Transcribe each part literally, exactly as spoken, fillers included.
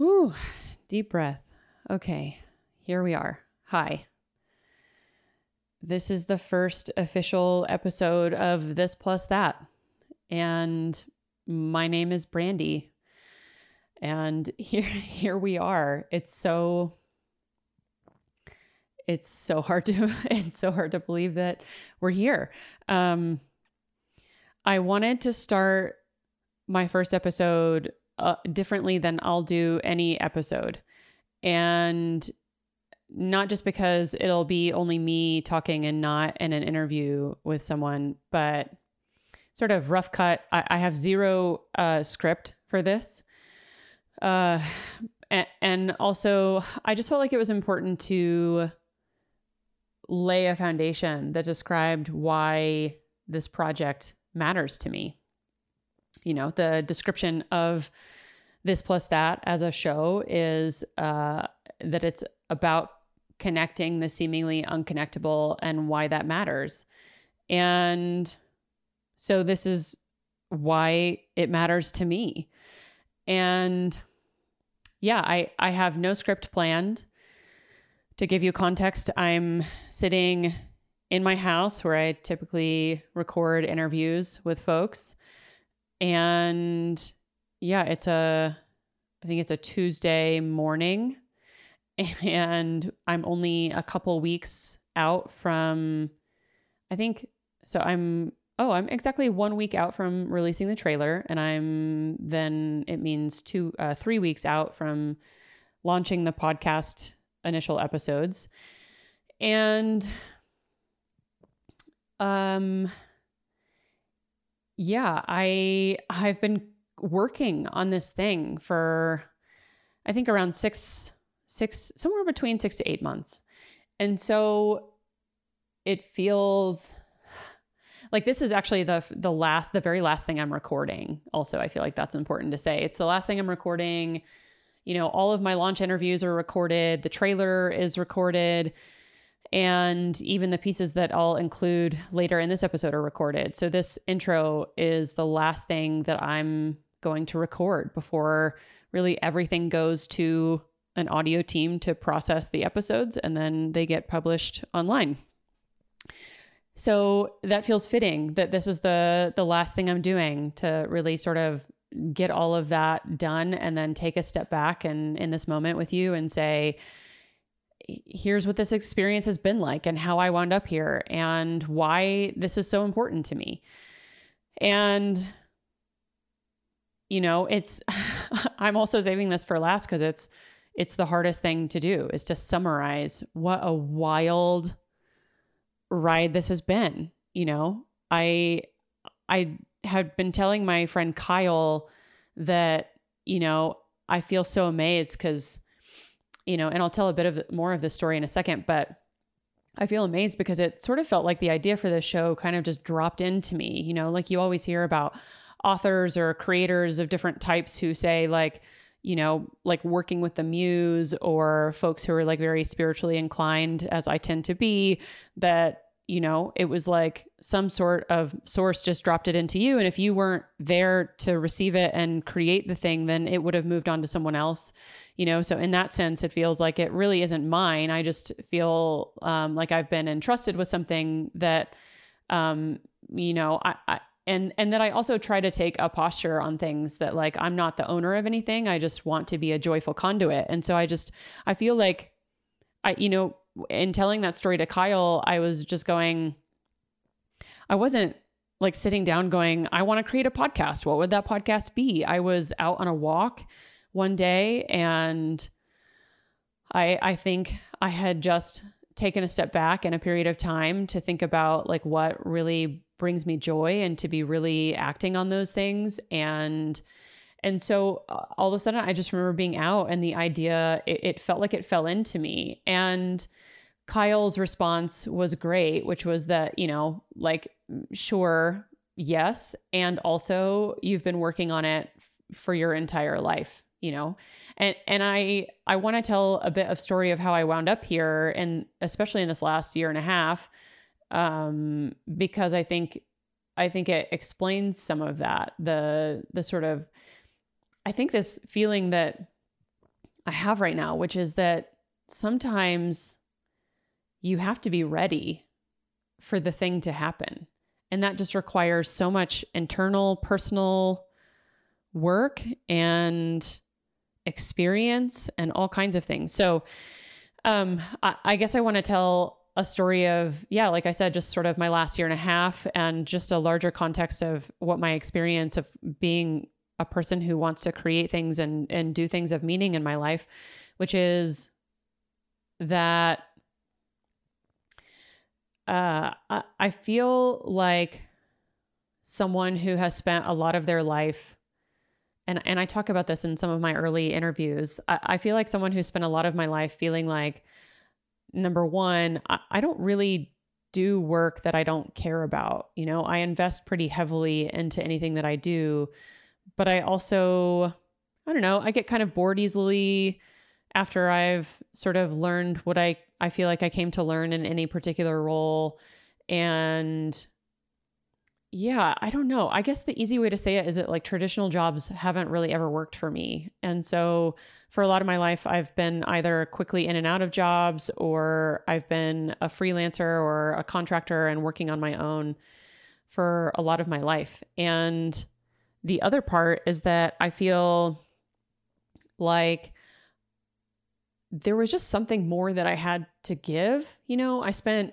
Whew, deep breath. Okay, here we are. Hi. This is the first official episode of This Plus That. And my name is Brandy. And here, here we are. It's so, it's so hard to, it's so hard to believe that we're here. Um, I wanted to start my first episode uh, differently than I'll do any episode. And not just because it'll be only me talking and not in an interview with someone, but sort of rough cut. I, I have zero uh, script for this. Uh, and, and also, I just felt like it was important to lay a foundation that described why this project matters to me. You know, the description of This Plus That as a show is uh, that it's about connecting the seemingly unconnectable and why that matters. And so this is why it matters to me. And yeah, I, I have no script planned. To give you context, I'm sitting in my house where I typically record interviews with folks. And yeah, it's a, I think it's a Tuesday morning, and I'm only a couple weeks out from, I think, so I'm, oh, I'm exactly one week out from releasing the trailer, and I'm then, it means two, uh, three weeks out from launching the podcast initial episodes. And, um, yeah, I, I've been working on this thing for, I think around six, six, somewhere between six to eight months. And so it feels like this is actually the, the last, the very last thing I'm recording. Also, I feel like that's important to say. It's the last thing I'm recording. You know, all of my launch interviews are recorded. The trailer is recorded. And even the pieces that I'll include later in this episode are recorded. So this intro is the last thing that I'm going to record before really everything goes to an audio team to process the episodes, and then they get published online. So that feels fitting that this is the the last thing I'm doing to really sort of get all of that done and then take a step back and in this moment with you and say, here's what this experience has been like and how I wound up here and why this is so important to me. And, you know, it's, I'm also saving this for last because it's, it's the hardest thing to do, is to summarize what a wild ride this has been. You know, I, I had been telling my friend Kyle that, you know, I feel so amazed because, you know, and I'll tell a bit of the, more of this story in a second, but I feel amazed because it sort of felt like the idea for this show kind of just dropped into me. You know, like you always hear about authors or creators of different types who say, like, you know, like working with the muse, or folks who are like very spiritually inclined, as I tend to be, that, you know, it was like some sort of source just dropped it into you. And if you weren't there to receive it and create the thing, then it would have moved on to someone else, you know? So in that sense, it feels like it really isn't mine. I just feel um, like I've been entrusted with something that, um, you know, I, I, and, and that I also try to take a posture on things that, like, I'm not the owner of anything. I just want to be a joyful conduit. And so I just, I feel like I, you know, in telling that story to Kyle, I was just going, I wasn't like sitting down going, I want to create a podcast. What would that podcast be? I was out on a walk one day, and I, I think I had just taken a step back in a period of time to think about like what really brings me joy and to be really acting on those things. And And so uh, all of a sudden I just remember being out, and the idea, it, it felt like it fell into me. And Kyle's response was great, which was that, you know, like, sure, yes. And also you've been working on it f- for your entire life, you know? And, and I, I want to tell a bit of story of how I wound up here, and especially in this last year and a half, um, because I think, I think it explains some of that, the, the sort of, I think this feeling that I have right now, which is that sometimes you have to be ready for the thing to happen. And that just requires so much internal, personal work and experience and all kinds of things. So um, I, I guess I want to tell a story of, yeah, like I said, just sort of my last year and a half and just a larger context of what my experience of being a person who wants to create things and, and do things of meaning in my life, which is that uh, I, I feel like someone who has spent a lot of their life, and, and I talk about this in some of my early interviews, I, I feel like someone who spent a lot of my life feeling like, number one, I, I don't really do work that I don't care about. You know, I invest pretty heavily into anything that I do, but I also, I don't know, I get kind of bored easily after I've sort of learned what I, I feel like I came to learn in any particular role. And yeah, I don't know. I guess the easy way to say it is that like traditional jobs haven't really ever worked for me. And so for a lot of my life, I've been either quickly in and out of jobs, or I've been a freelancer or a contractor and working on my own for a lot of my life. And the other part is that I feel like there was just something more that I had to give. You know, I spent,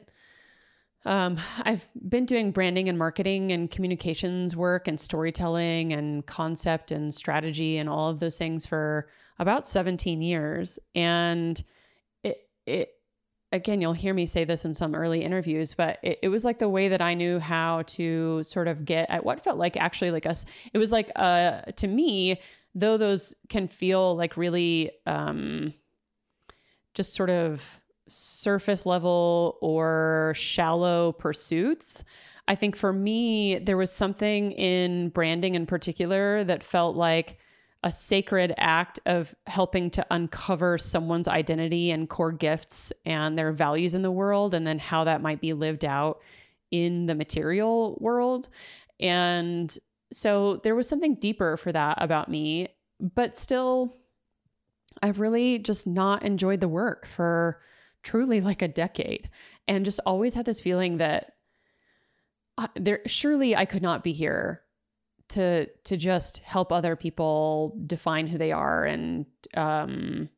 um, I've been doing branding and marketing and communications work and storytelling and concept and strategy and all of those things for about seventeen years. And it, it, again, you'll hear me say this in some early interviews, but it, it was like the way that I knew how to sort of get at what felt like actually like us. It was like, uh, to me, though, those can feel like really, um, just sort of surface level or shallow pursuits. I think for me, there was something in branding in particular that felt like a sacred act of helping to uncover someone's identity and core gifts and their values in the world, and then how that might be lived out in the material world. And so there was something deeper for that about me, but still I've really just not enjoyed the work for truly like a decade, and just always had this feeling that I, there, surely I could not be here to, to just help other people define who they are. And, um,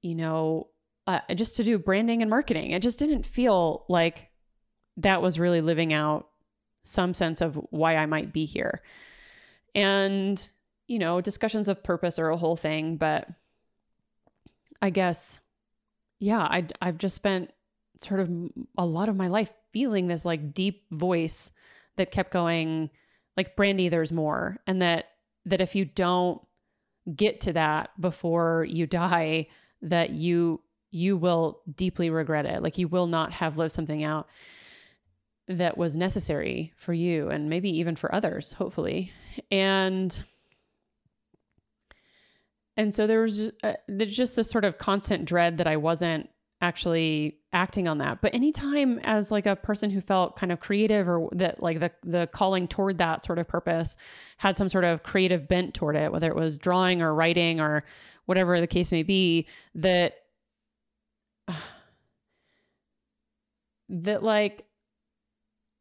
you know, uh, just to do branding and marketing. It just didn't feel like that was really living out some sense of why I might be here. And, you know, discussions of purpose are a whole thing, but I guess, yeah, I, I've just spent sort of a lot of my life feeling this like deep voice that kept going, like, Brandy, there's more. And that, that if you don't get to that before you die, that you, you will deeply regret it. Like, you will not have lived something out that was necessary for you, and maybe even for others, hopefully. And, and so there was, uh, there's just this sort of constant dread that I wasn't actually acting on that. But anytime as like a person who felt kind of creative, or that like the, the calling toward that sort of purpose had some sort of creative bent toward it, whether it was drawing or writing or whatever the case may be, that, uh, that like,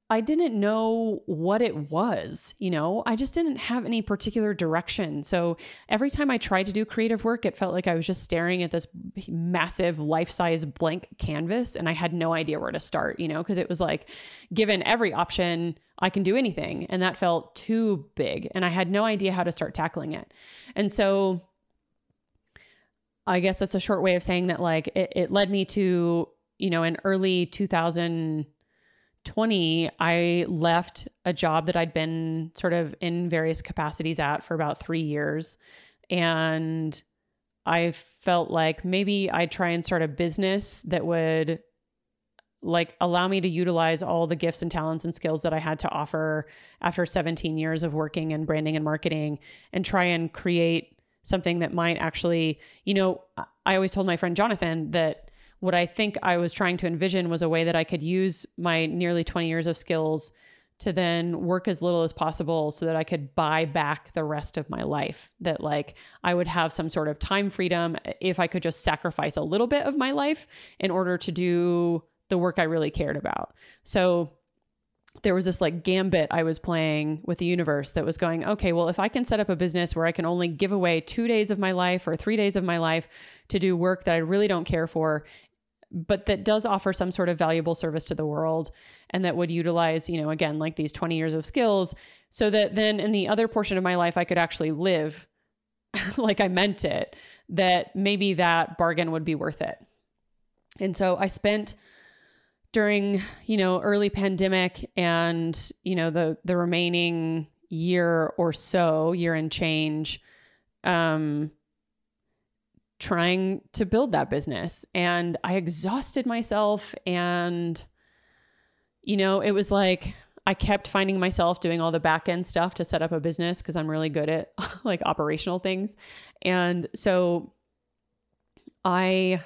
I didn't know what it was, you know, I just didn't have any particular direction. So every time I tried to do creative work, it felt like I was just staring at this massive life-size blank canvas, and I had no idea where to start, you know, because it was like, given every option, I can do anything. And that felt too big, and I had no idea how to start tackling it. And so I guess that's a short way of saying that, like, it, it led me to, you know, in early two thousand twenty, I left a job that I'd been sort of in various capacities at for about three years. And I felt like maybe I'd try and start a business that would like allow me to utilize all the gifts and talents and skills that I had to offer after seventeen years of working in branding and marketing, and try and create something that might actually, you know, I always told my friend Jonathan that what I think I was trying to envision was a way that I could use my nearly twenty years of skills to then work as little as possible so that I could buy back the rest of my life, that like I would have some sort of time freedom if I could just sacrifice a little bit of my life in order to do the work I really cared about. So there was this like gambit I was playing with the universe that was going, okay, well, if I can set up a business where I can only give away two days of my life or three days of my life to do work that I really don't care for, but that does offer some sort of valuable service to the world, and that would utilize, you know, again, like these twenty years of skills, so that then in the other portion of my life, I could actually live like I meant it, that maybe that bargain would be worth it. And so I spent during, you know, early pandemic and, you know, the, the remaining year or so, year and change, um, trying to build that business, and I exhausted myself. And, you know, it was like, I kept finding myself doing all the back end stuff to set up a business, 'cause I'm really good at like operational things. And so I,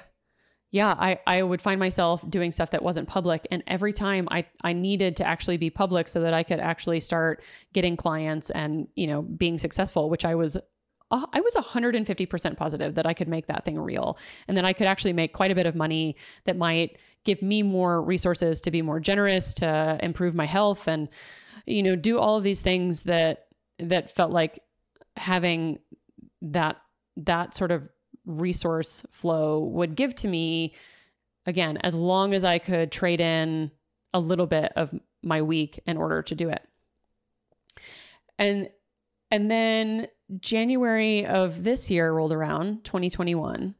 yeah, I, I would find myself doing stuff that wasn't public. And every time I, I needed to actually be public so that I could actually start getting clients and, you know, being successful, which I was, uh, I was one hundred fifty percent positive that I could make that thing real, and that I could actually make quite a bit of money that might give me more resources to be more generous, to improve my health, and, you know, do all of these things that, that felt like having that, that sort of resource flow would give to me, again, as long as I could trade in a little bit of my week in order to do it. And, and then January of this year rolled around, twenty twenty-one.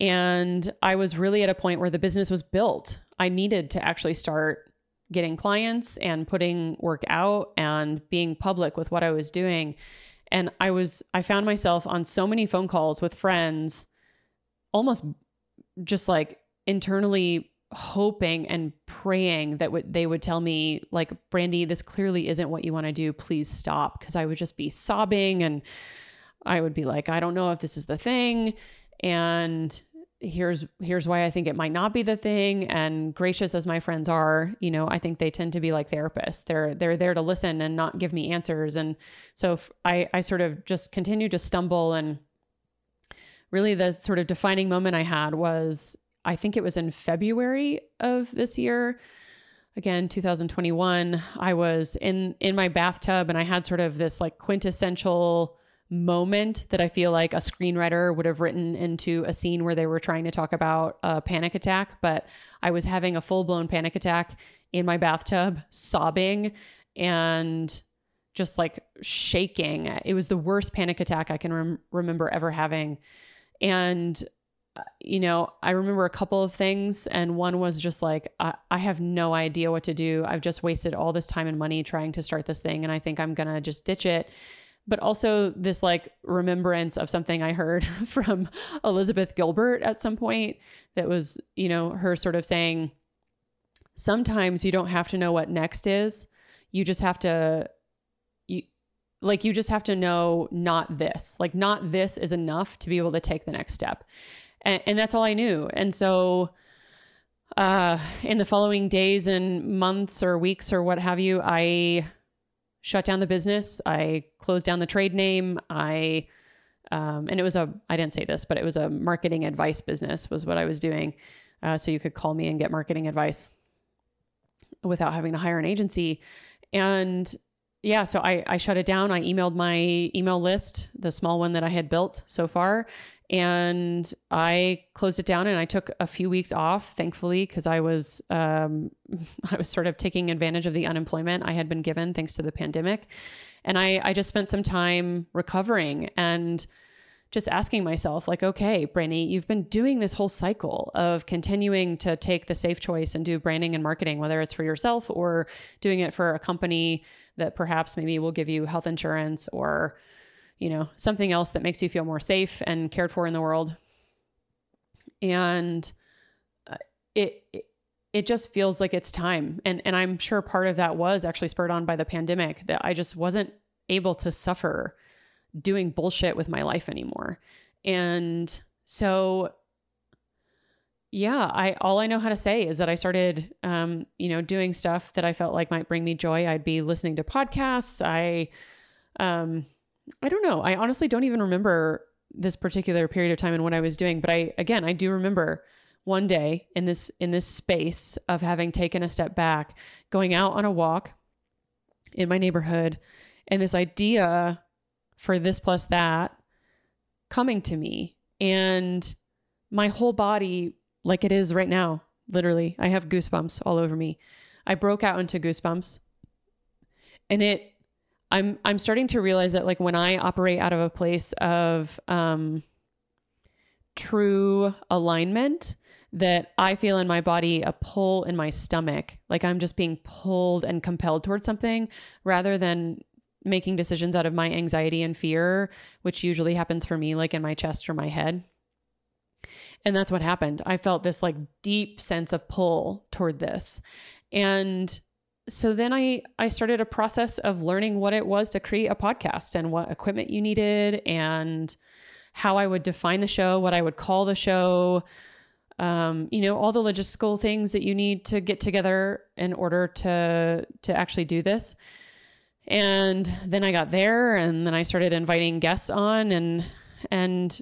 And I was really at a point where the business was built. I needed to actually start getting clients and putting work out and being public with what I was doing. And I was, I found myself on so many phone calls with friends, almost just like internally hoping and praying that w- they would tell me like, Brandy, this clearly isn't what you want to do. Please stop. 'Cause I would just be sobbing, and I would be like, I don't know if this is the thing. And here's, here's why I think it might not be the thing. And gracious as my friends are, you know, I think they tend to be like therapists. They're, they're there to listen and not give me answers. And so I, I sort of just continued to stumble. And really the sort of defining moment I had was, I think it was in February of this year, again, two thousand twenty-one, I was in, in my bathtub, and I had sort of this like quintessential moment that I feel like a screenwriter would have written into a scene where they were trying to talk about a panic attack. But I was having a full-blown panic attack in my bathtub, sobbing and just like shaking. It was the worst panic attack I can rem- remember ever having. And, you know, I remember a couple of things, and one was just like, I, I have no idea what to do. I've just wasted all this time and money trying to start this thing, and I think I'm gonna just ditch it. But also this like remembrance of something I heard from Elizabeth Gilbert at some point that was, you know, her sort of saying, sometimes you don't have to know what next is. You just have to, you, like, you just have to know not this, like not this is enough to be able to take the next step. And, and that's all I knew. And so uh, in the following days and months or weeks or what have you, I shut down the business. I closed down the trade name. I, um, and it was a, I didn't say this, but it was a marketing advice business was what I was doing. Uh, so you could call me and get marketing advice without having to hire an agency. And yeah, so I, I shut it down. I emailed my email list, the small one that I had built so far, and I closed it down, and I took a few weeks off, thankfully, because I was um, I was sort of taking advantage of the unemployment I had been given thanks to the pandemic. And I, I just spent some time recovering and just asking myself, like, okay, Brandy, you've been doing this whole cycle of continuing to take the safe choice and do branding and marketing, whether it's for yourself or doing it for a company that perhaps maybe will give you health insurance or, you know, something else that makes you feel more safe and cared for in the world. And it, it, it just feels like it's time. And, and I'm sure part of that was actually spurred on by the pandemic, that I just wasn't able to suffer doing bullshit with my life anymore. And so yeah, I, all I know how to say is that I started, um, you know, doing stuff that I felt like might bring me joy. I'd be listening to podcasts. I, um, I don't know. I honestly don't even remember this particular period of time and what I was doing, but I, again, I do remember one day in this, in this space of having taken a step back, going out on a walk in my neighborhood, and this idea for This Plus That coming to me, and my whole body, like it is right now, literally, I have goosebumps all over me. I broke out into goosebumps, and it, I'm, I'm starting to realize that, like, when I operate out of a place of, um, true alignment, that I feel in my body a pull in my stomach, like I'm just being pulled and compelled towards something rather than making decisions out of my anxiety and fear, which usually happens for me, like in my chest or my head. And that's what happened. I felt this like deep sense of pull toward this. And so then I, I started a process of learning what it was to create a podcast and what equipment you needed and how I would define the show, what I would call the show, um, you know, all the logistical things that you need to get together in order to, to actually do this. And then I got there, and then I started inviting guests on, and, and,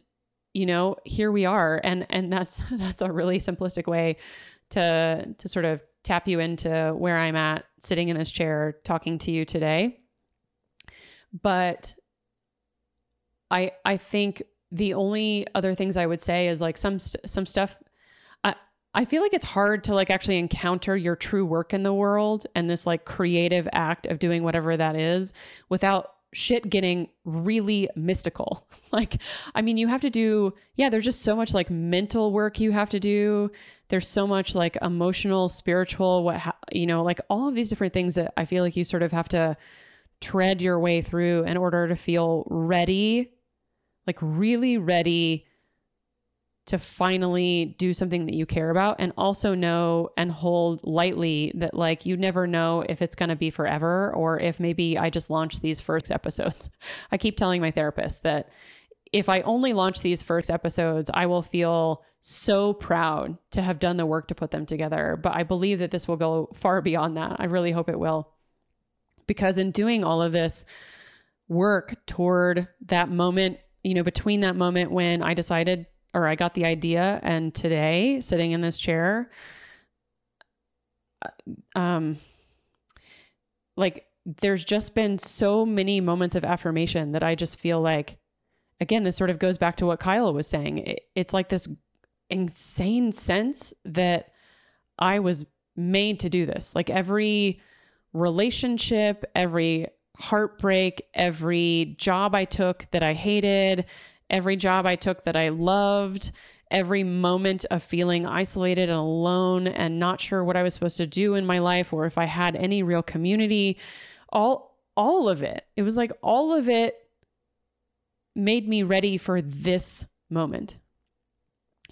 you know, here we are. And, and that's, that's a really simplistic way to, to sort of tap you into where I'm at sitting in this chair talking to you today. But I, I think the only other things I would say is, like, some, some stuff, I, I feel like it's hard to, like, actually encounter your true work in the world and this, like, creative act of doing whatever that is without shit getting really mystical. Like, I mean, you have to do, yeah, there's just so much like mental work you have to do. There's so much like emotional, spiritual, what, ha- you know, like all of these different things that I feel like you sort of have to tread your way through in order to feel ready, like really ready to finally do something that you care about. And also know and hold lightly that, like, you never know if it's going to be forever, or if maybe I just launch these first episodes. I keep telling my therapist that if I only launch these first episodes, I will feel so proud to have done the work to put them together. But I believe that this will go far beyond that. I really hope it will, because in doing all of this work toward that moment, you know, between that moment when I decided, or I got the idea, and today sitting in this chair, um, like there's just been so many moments of affirmation that I just feel like, again, this sort of goes back to what Kyle was saying. It, it's like this insane sense that I was made to do this. Like every relationship, every heartbreak, every job I took that I hated, every job I took that I loved, every moment of feeling isolated and alone and not sure what I was supposed to do in my life, or if I had any real community, all, all of it, it was like, all of it made me ready for this moment.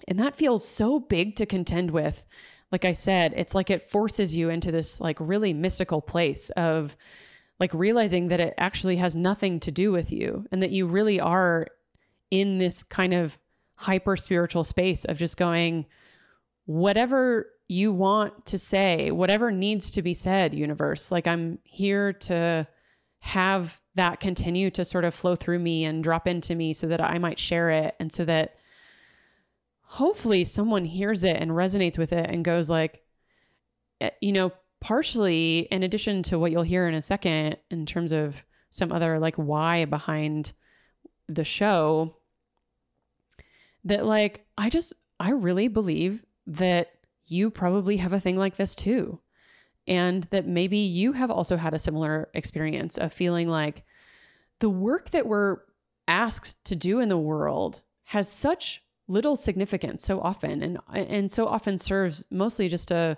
And that feels so big to contend with. Like I said, it's like, it forces you into this like really mystical place of like realizing that it actually has nothing to do with you, and that you really are in this kind of hyper spiritual space of just going, whatever you want to say, whatever needs to be said, universe, like I'm here to have that continue to sort of flow through me and drop into me so that I might share it. And so that hopefully someone hears it and resonates with it and goes like, you know, partially in addition to what you'll hear in a second, in terms of some other like why behind the show, that like, I just, I really believe that you probably have a thing like this too. And that maybe you have also had a similar experience of feeling like the work that we're asked to do in the world has such little significance so often, and, and so often serves mostly just to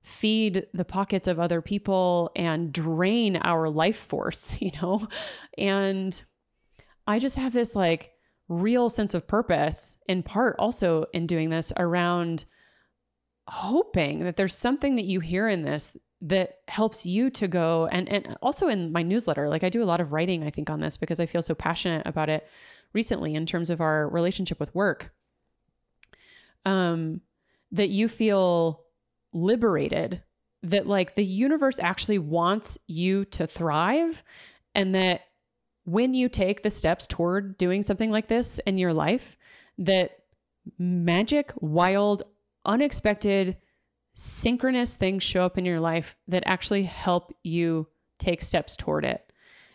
feed the pockets of other people and drain our life force, you know? And I just have this like real sense of purpose, in part also in doing this, around hoping that there's something that you hear in this that helps you to go. And, and also in my newsletter, like I do a lot of writing, I think, on this because I feel so passionate about it recently in terms of our relationship with work. Um, that you feel liberated, that like the universe actually wants you to thrive, and that when you take the steps toward doing something like this in your life, that magic, wild, unexpected, synchronous things show up in your life that actually help you take steps toward it.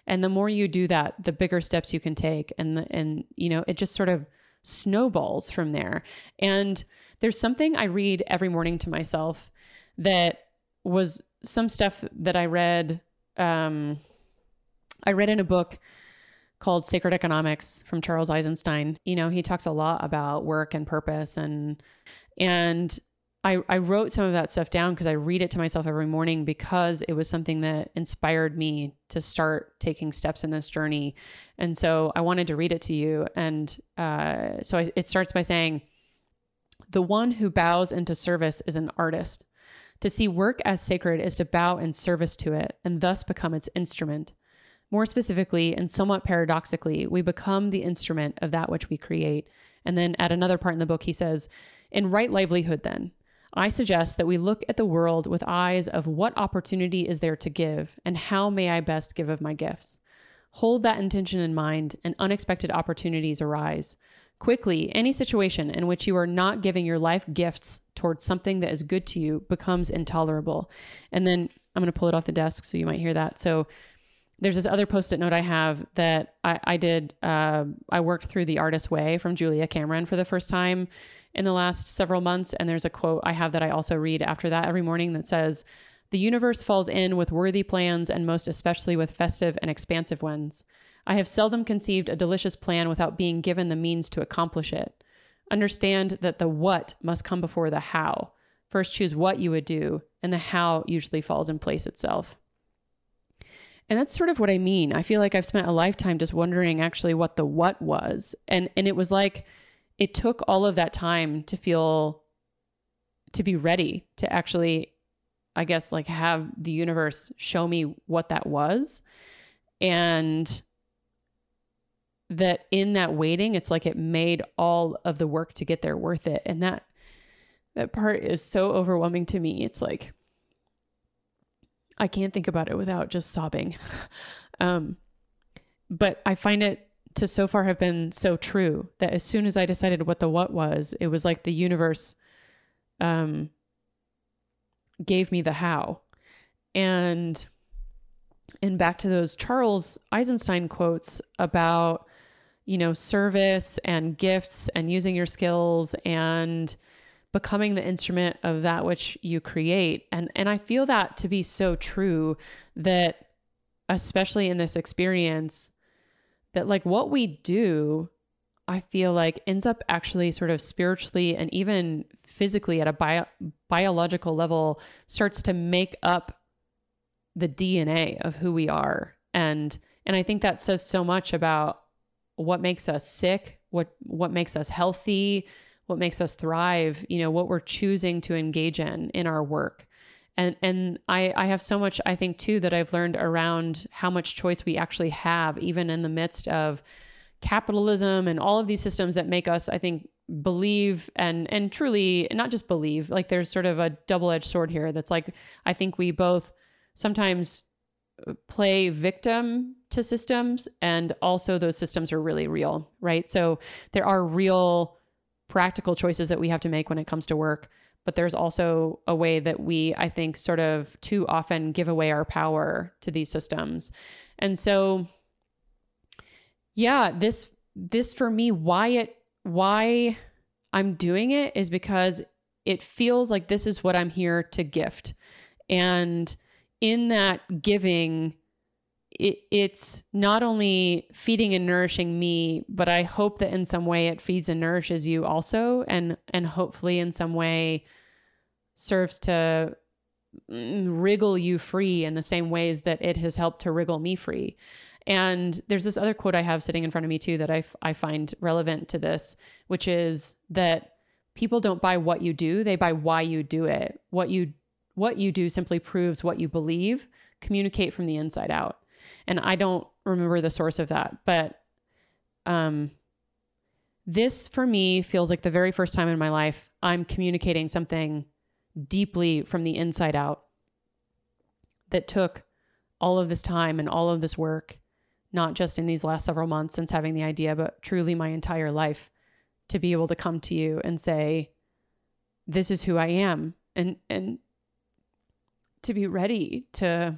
And the more you do that, the bigger steps you can take. And, the, and, you know, it just sort of snowballs from there. And there's something I read every morning to myself that was some stuff that I read. Um, I read in a book called Sacred Economics from Charles Eisenstein. You know, he talks a lot about work and purpose, and, and I, I wrote some of that stuff down because I read it to myself every morning, because it was something that inspired me to start taking steps in this journey. And so I wanted to read it to you. And uh, so I, it starts by saying, "The one who bows into service is an artist. To see work as sacred is to bow in service to it and thus become its instrument. More specifically, and somewhat paradoxically, we become the instrument of that which we create." And then at another part in the book, he says, "In right livelihood, then, I suggest that we look at the world with eyes of what opportunity is there to give, and how may I best give of my gifts. Hold that intention in mind, and unexpected opportunities arise. Quickly, any situation in which you are not giving your life gifts towards something that is good to you becomes intolerable." And then I'm going to pull it off the desk, so you might hear that. So there's this other post-it note I have that I, I did. Uh, I worked through The Artist's Way from Julia Cameron for the first time in the last several months. And there's a quote I have that I also read after that every morning that says, "The universe falls in with worthy plans, and most especially with festive and expansive ones. I have seldom conceived a delicious plan without being given the means to accomplish it. Understand that the what must come before the how. First choose what you would do, and the how usually falls in place itself." And that's sort of what I mean. I feel like I've spent a lifetime just wondering actually what the what was. And and it was like, it took all of that time to feel, to be ready to actually, I guess, like have the universe show me what that was. And that in that waiting, it's like it made all of the work to get there worth it. And that, that part is so overwhelming to me. It's like, I can't think about it without just sobbing. um, but I find it to so far have been so true that as soon as I decided what the what was, it was like the universe um, gave me the how. And, and back to those Charles Eisenstein quotes about, you know, service and gifts and using your skills and becoming the instrument of that which you create. And, and I feel that to be so true, that especially in this experience, that like what we do, I feel like ends up actually sort of spiritually and even physically at a bio, biological level starts to make up the D N A of who we are. And, and I think that says so much about what makes us sick, what, what makes us healthy, what makes us thrive, you know, what we're choosing to engage in, in our work. And, and I, I have so much, I think too, that I've learned around how much choice we actually have, even in the midst of capitalism and all of these systems that make us, I think, believe and, and truly not just believe, like there's sort of a double-edged sword here. That's like, I think we both sometimes play victim to systems, and also those systems are really real, right? So there are real practical choices that we have to make when it comes to work. But there's also a way that we, I think, sort of too often give away our power to these systems. And so, yeah, this, this for me, why it, why I'm doing it is because it feels like this is what I'm here to gift. And in that giving, It, it's not only feeding and nourishing me, but I hope that in some way it feeds and nourishes you also. And, and hopefully in some way serves to wriggle you free in the same ways that it has helped to wriggle me free. And there's this other quote I have sitting in front of me too, that I, f- I find relevant to this, which is that people don't buy what you do. They buy why you do it. What you, what you do simply proves what you believe. Communicate from the inside out. And I don't remember the source of that, but um, This, for me, feels like the very first time in my life I'm communicating something deeply from the inside out that took all of this time and all of this work, not just in these last several months since having the idea, but truly my entire life, to be able to come to you and say, this is who I am. And, and to be ready to,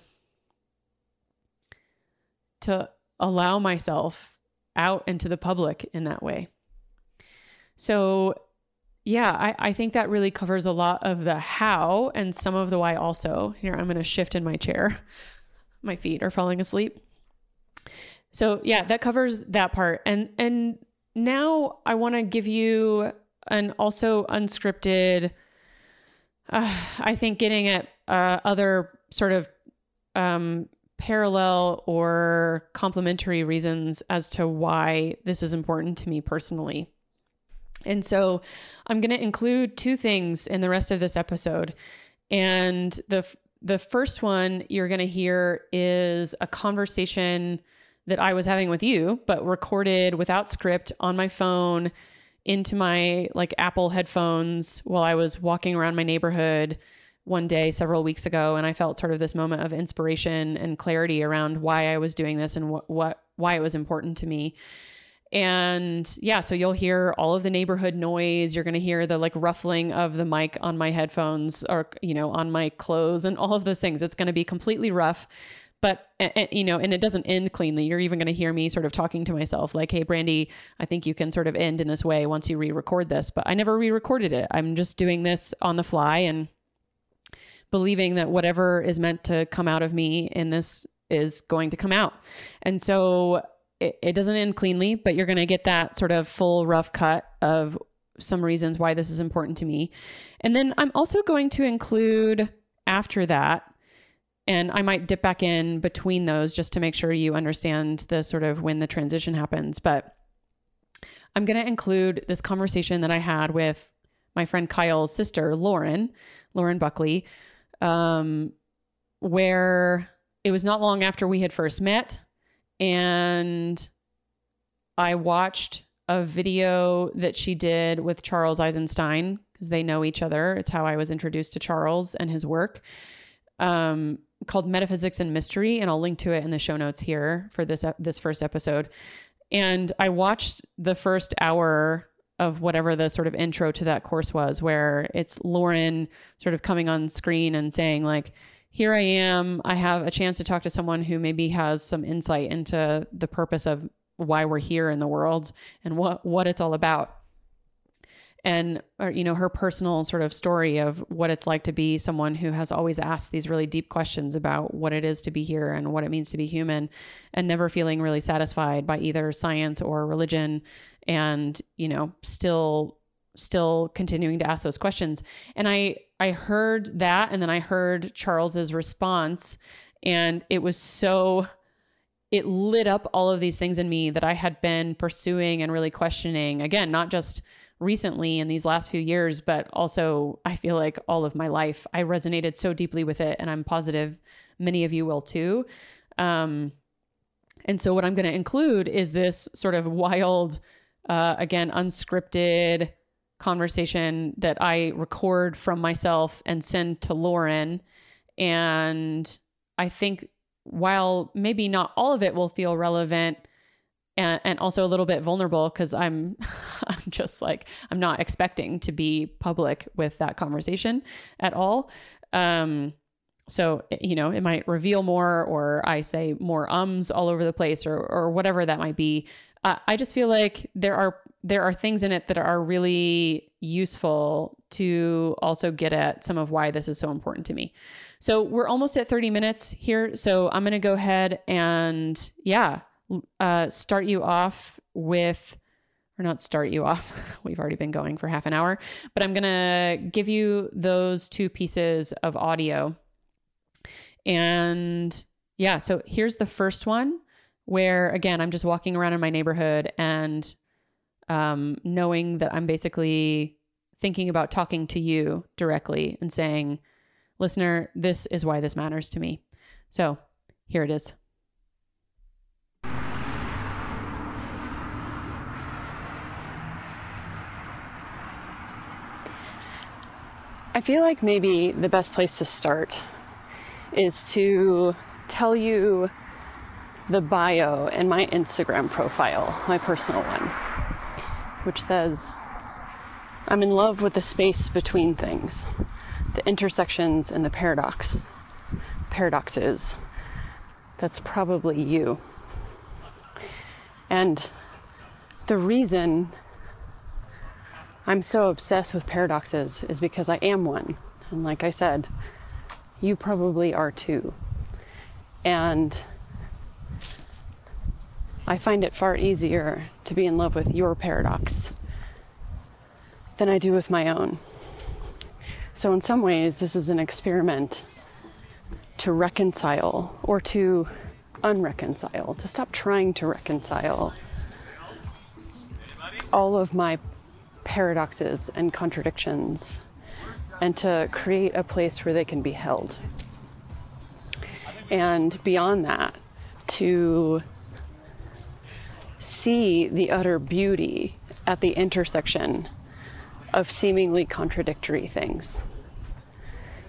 to allow myself out into the public in that way. So yeah, I, I think that really covers a lot of the how and some of the why also. Here, I'm going to shift in my chair. My feet are falling asleep. So yeah, that covers that part. And, and now I want to give you an also unscripted, uh, I think getting at uh, other sort of um, parallel or complementary reasons as to why this is important to me personally. And so I'm going to include two things in the rest of this episode. And the the first one you're going to hear is a conversation that I was having with you, but recorded without script on my phone into my like Apple headphones while I was walking around my neighborhood one day several weeks ago. And I felt sort of this moment of inspiration and clarity around why I was doing this and what, what why it was important to me. And yeah, so you'll hear all of the neighborhood noise. You're going to hear the like ruffling of the mic on my headphones or, you know, on my clothes and all of those things. It's going to be completely rough, but, and, you know, and it doesn't end cleanly. You're even going to hear me sort of talking to myself like, hey, Brandy, I think you can sort of end in this way once you re-record this, but I never re-recorded it. I'm just doing this on the fly and believing that whatever is meant to come out of me in this is going to come out. And so It, it doesn't end cleanly, but you're going to get that sort of full rough cut of some reasons why this is important to me. And then I'm also going to include after that, and I might dip back in between those just to make sure you understand the sort of when the transition happens. But I'm going to include this conversation that I had with my friend Kyle's sister, Lauren, Lauren Buckley, um, where it was not long after we had first met. And I watched a video that she did with Charles Eisenstein because they know each other. It's how I was introduced to Charles and his work, um, called Metaphysics and Mystery. And I'll link to it in the show notes here for this, uh, this first episode. And I watched the first hour of whatever the sort of intro to that course was, where it's Lauren sort of coming on screen and saying like, here I am. I have a chance to talk to someone who maybe has some insight into the purpose of why we're here in the world and what, what it's all about. And, or, you know, her personal sort of story of what it's like to be someone who has always asked these really deep questions about what it is to be here and what it means to be human, and never feeling really satisfied by either science or religion. And, you know, still, still continuing to ask those questions. And I, I heard that, and then I heard Charles's response, and it was so, it lit up all of these things in me that I had been pursuing and really questioning, again, not just recently in these last few years, but also I feel like all of my life. I resonated so deeply with it, and I'm positive many of you will too. Um, and so what I'm going to include is this sort of wild, uh, again, unscripted conversation that I record from myself and send to Lauren. And I think while maybe not all of it will feel relevant and, and also a little bit vulnerable, because I'm, I'm just like, I'm not expecting to be public with that conversation at all. Um, so, you know, it might reveal more, or I say more ums all over the place, or, or whatever that might be. Uh, I just feel like there are, there are things in it that are really useful to also get at some of why this is so important to me. So we're almost at thirty minutes here. So I'm going to go ahead and yeah, uh, start you off with, or not start you off. We've already been going for half an hour, but I'm going to give you those two pieces of audio. And yeah, so here's the first one where, again, I'm just walking around in my neighborhood and Um, knowing that I'm basically thinking about talking to you directly and saying, listener, this is why this matters to me. So here it is. I feel like maybe the best place to start is to tell you the bio in my Instagram profile, my personal one, which says, I'm in love with the space between things, the intersections and the paradox, paradoxes. That's probably you. And the reason I'm so obsessed with paradoxes is because I am one. And like I said, you probably are too. And I find it far easier to be in love with your paradox than I do with my own. So in some ways, this is an experiment to reconcile or to unreconcile, to stop trying to reconcile all of my paradoxes and contradictions and to create a place where they can be held. And beyond that, to see the utter beauty at the intersection of seemingly contradictory things.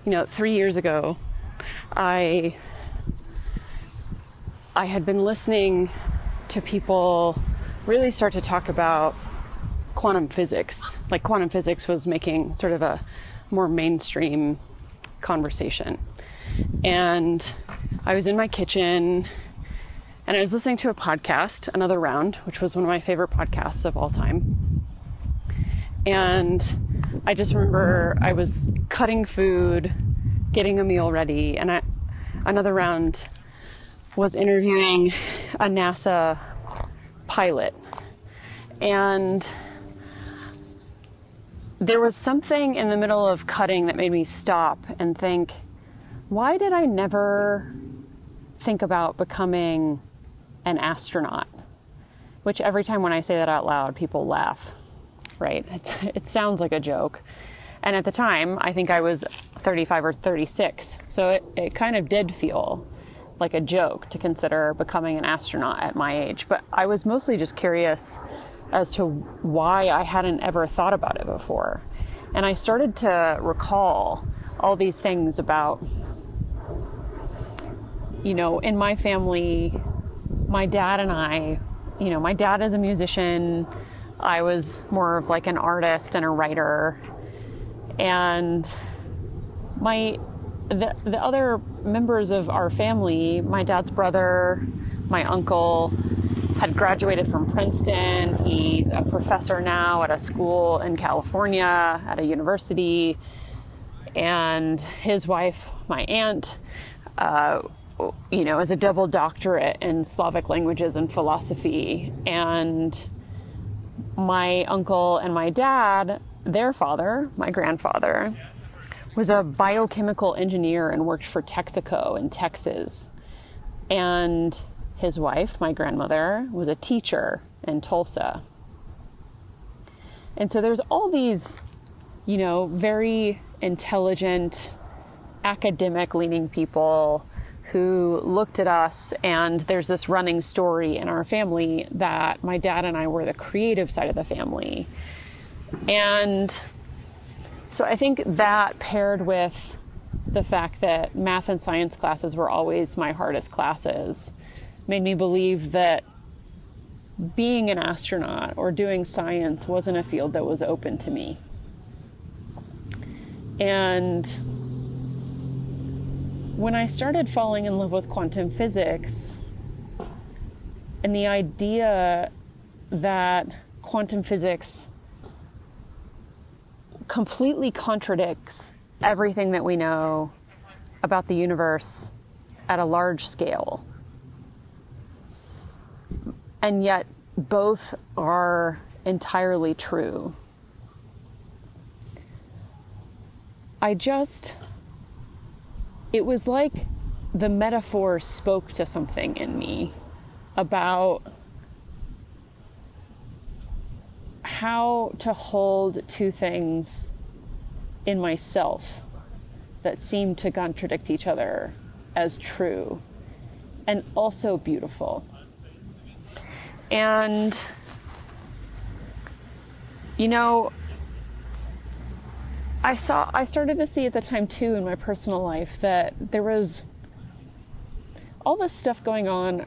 You know, three years ago, I I had been listening to people really start to talk about quantum physics. Like quantum physics was making sort of a more mainstream conversation. And I was in my kitchen and I was listening to a podcast, Another Round, which was one of my favorite podcasts of all time. And I just remember I was cutting food, getting a meal ready, and I, Another Round was interviewing a NASA pilot. And there was something in the middle of cutting that made me stop and think, why did I never think about becoming an astronaut? Which every time when I say that out loud, people laugh, right? It's, it sounds like a joke. And at the time, I think I was thirty-five or thirty-six. So it, it kind of did feel like a joke to consider becoming an astronaut at my age. But I was mostly just curious as to why I hadn't ever thought about it before. And I started to recall all these things about, you know, in my family, my dad and I, you know, my dad is a musician. I was more of like an artist and a writer. And my the the other members of our family, my dad's brother, my uncle, had graduated from Princeton. He's a professor now at a school in California, at a university. And his wife, my aunt, uh, you know, is a double doctorate in Slavic languages and philosophy. And my uncle and my dad, their father, my grandfather, was a biochemical engineer and worked for Texaco in Texas. And his wife, my grandmother, was a teacher in Tulsa. And so there's all these, you know, very intelligent, academic-leaning people who looked at us, and there's this running story in our family that my dad and I were the creative side of the family. And so I think that paired with the fact that math and science classes were always my hardest classes made me believe that being an astronaut or doing science wasn't a field that was open to me. And when I started falling in love with quantum physics and the idea that quantum physics completely contradicts everything that we know about the universe at a large scale, and yet both are entirely true. I just, it was like the metaphor spoke to something in me about how to hold two things in myself that seem to contradict each other as true and also beautiful. And, you know, I saw, I started to see at the time too in my personal life that there was all this stuff going on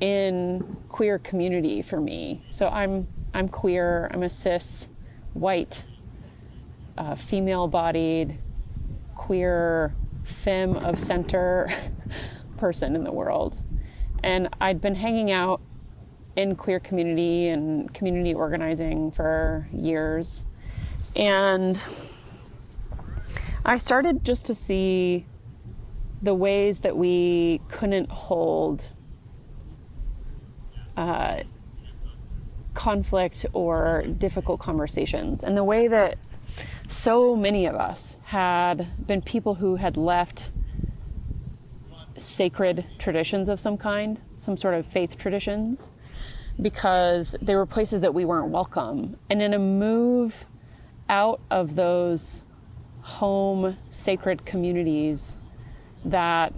in queer community for me. So I'm, I'm queer, I'm a cis, white, uh, female-bodied, queer, femme of center person in the world. And I'd been hanging out in queer community and community organizing for years. And I started just to see the ways that we couldn't hold uh, conflict or difficult conversations, and the way that so many of us had been people who had left sacred traditions of some kind, some sort of faith traditions, because they were places that we weren't welcome. And in a move out of those home sacred communities, that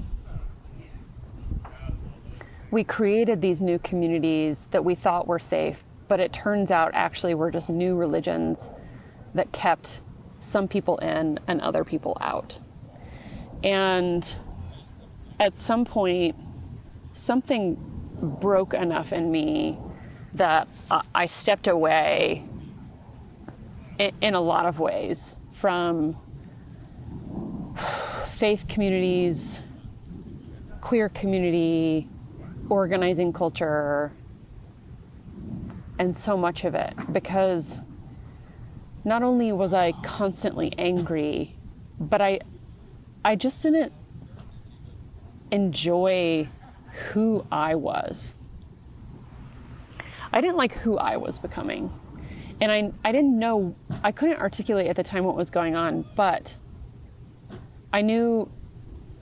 we created these new communities that we thought were safe, but it turns out actually were just new religions that kept some people in and other people out. And at some point, something broke enough in me that I stepped away in a lot of ways from faith communities, queer community, organizing culture, and so much of it, because not only was I constantly angry, but I I just didn't enjoy who I was. I didn't like who I was becoming. And I, I didn't know, I couldn't articulate at the time what was going on, but I knew,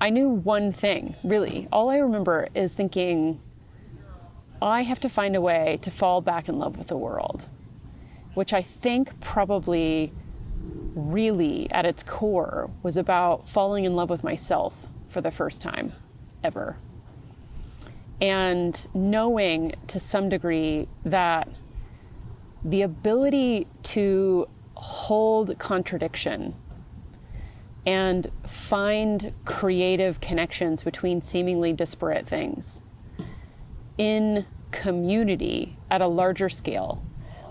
I knew one thing, really. All I remember is thinking, I have to find a way to fall back in love with the world, which I think probably really at its core was about falling in love with myself for the first time ever. And knowing to some degree that the ability to hold contradiction and find creative connections between seemingly disparate things in community at a larger scale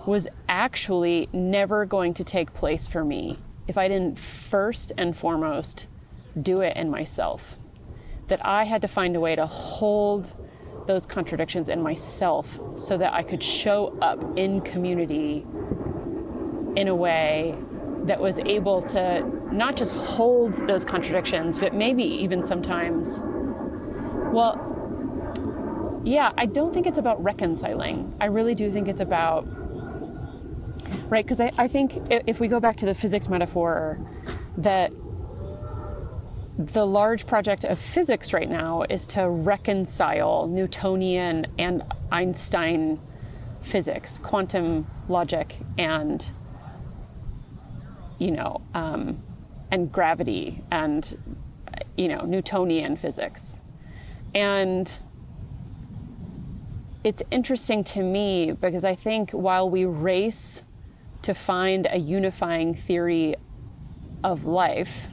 was actually never going to take place for me if I didn't first and foremost do it in myself. That I had to find a way to hold those contradictions in myself so that I could show up in community in a way that was able to not just hold those contradictions, but maybe even sometimes, well, yeah, I don't think it's about reconciling. I really do think it's about, right, because I, I think if we go back to the physics metaphor, that the large project of physics right now is to reconcile Newtonian and Einstein physics, quantum logic, and, you know, um, and gravity, and, you know, Newtonian physics. And it's interesting to me because I think while we race to find a unifying theory of life,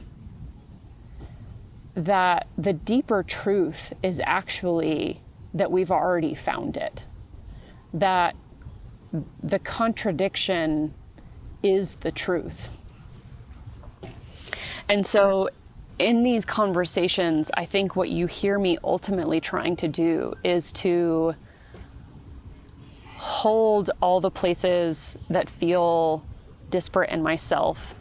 that the deeper truth is actually that we've already found it. That the contradiction is the truth. And so in these conversations, I think what you hear me ultimately trying to do is to hold all the places that feel disparate in myself,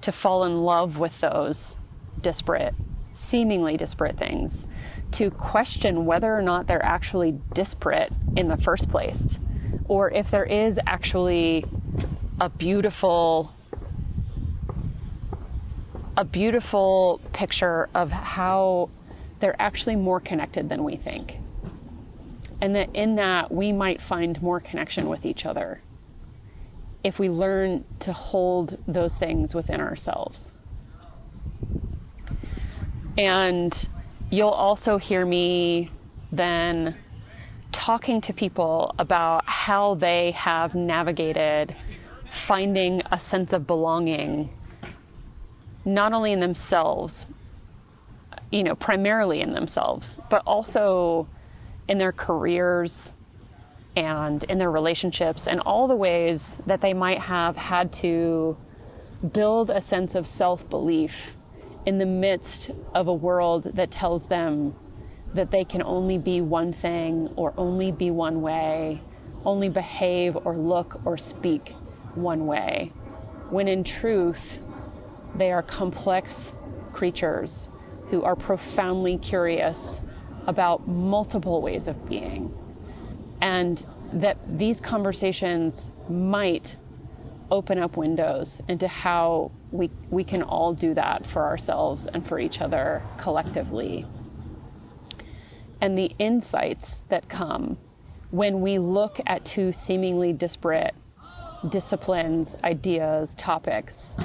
to fall in love with those disparate seemingly disparate things, to question whether or not they're actually disparate in the first place, or if there is actually a beautiful, a beautiful picture of how they're actually more connected than we think. And that in that we might find more connection with each other if we learn to hold those things within ourselves. And you'll also hear me then talking to people about how they have navigated finding a sense of belonging not only in themselves, you know, primarily in themselves, but also in their careers and in their relationships and all the ways that they might have had to build a sense of self-belief in the midst of a world that tells them that they can only be one thing or only be one way, only behave or look or speak one way, when in truth they are complex creatures who are profoundly curious about multiple ways of being. And that these conversations might open up windows into how we we can all do that for ourselves and for each other collectively. And the insights that come when we look at two seemingly disparate disciplines, ideas, topics,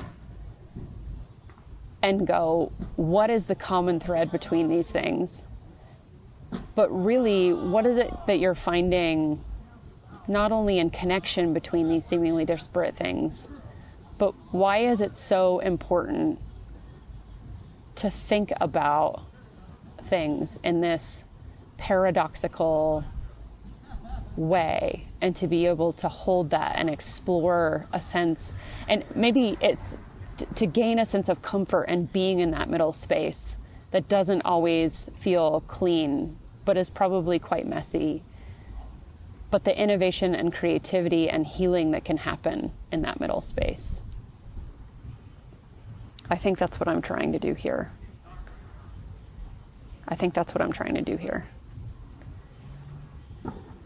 and go, what is the common thread between these things? But really, what is it that you're finding not only in connection between these seemingly disparate things, but why is it so important to think about things in this paradoxical way and to be able to hold that and explore a sense, and maybe it's t- to gain a sense of comfort and being in that middle space that doesn't always feel clean, but is probably quite messy. But the innovation and creativity and healing that can happen in that middle space. I think that's what I'm trying to do here. I think that's what I'm trying to do here.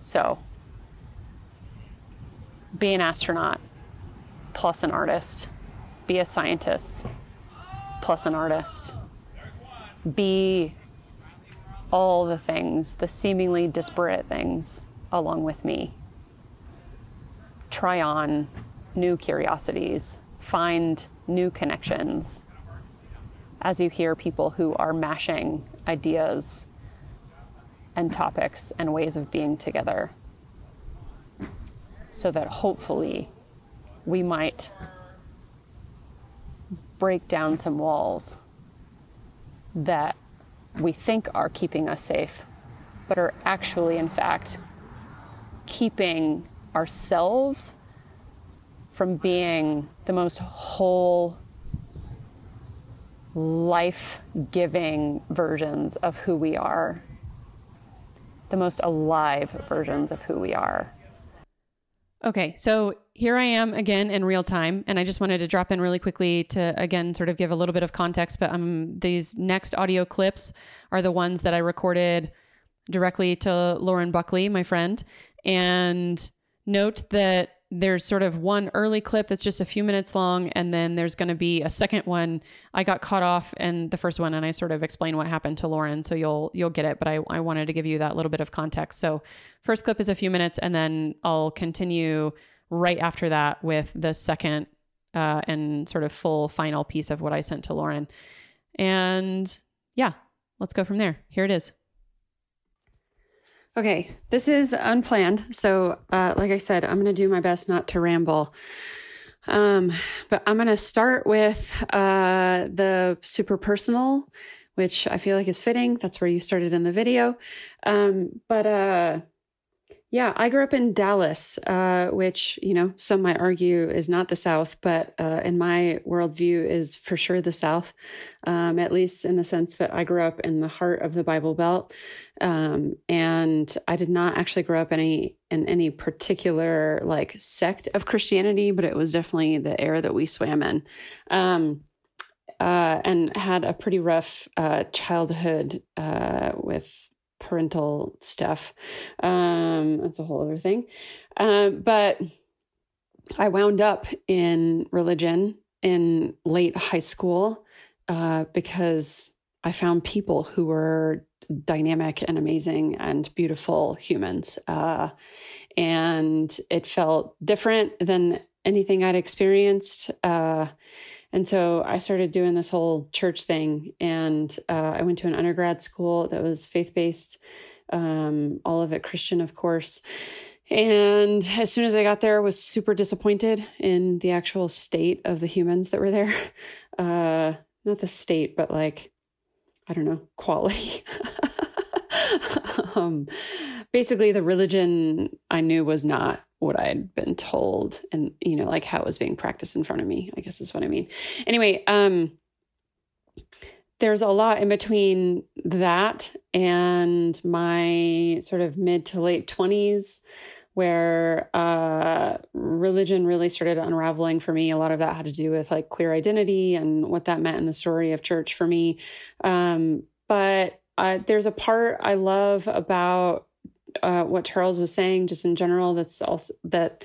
So, be an astronaut plus an artist. Be a scientist plus an artist. Be all the things, the seemingly disparate things, along with me. Try on new curiosities, find new connections. As you hear people who are mashing ideas and topics and ways of being together, so that hopefully we might break down some walls that we think are keeping us safe, but are actually, in fact, keeping ourselves from being the most whole, life-giving versions of who we are, the most alive versions of who we are. Okay, so here I am again in real time, and I just wanted to drop in really quickly to again sort of give a little bit of context, but um, these next audio clips are the ones that I recorded directly to Lauren Buckley, my friend. And note that there's sort of one early clip that's just a few minutes long, and then there's going to be a second one. I got cut off in the first one, and I sort of explained what happened to Lauren, so you'll you'll get it. But I, I wanted to give you that little bit of context. So first clip is a few minutes, and then I'll continue right after that with the second uh, and sort of full final piece of what I sent to Lauren. And yeah, let's go from there. Here it is. Okay, this is unplanned. So uh, like I said, I'm going to do my best not to ramble. Um, but I'm going to start with uh, the super personal, which I feel like is fitting. That's where you started in the video. Um, but uh, yeah, I grew up in Dallas, uh, which, you know, some might argue is not the South, but uh, in my worldview is for sure the South, um, at least in the sense that I grew up in the heart of the Bible Belt. Um, and I did not actually grow up any in any particular like sect of Christianity, but it was definitely the air that we swam in, um, uh, and had a pretty rough uh, childhood uh, with parental stuff. Um, that's a whole other thing. Um, but I wound up in religion in late high school uh, because I found people who were dynamic and amazing and beautiful humans. Uh, and it felt different than anything I'd experienced. Uh, and so I started doing this whole church thing. And uh, I went to an undergrad school that was faith-based, um, all of it Christian, of course. And as soon as I got there, I was super disappointed in the actual state of the humans that were there. Uh, not the state, but like, I don't know, quality. um, basically, the religion I knew was not what I had been told, and, you know, like how it was being practiced in front of me, I guess is what I mean. Anyway, um, there's a lot in between that and my sort of mid to late twenties, where uh, religion really started unraveling for me. A lot of that had to do with like queer identity and what that meant in the story of church for me. Um, but uh, there's a part I love about uh, what Charles was saying, just in general. That's also that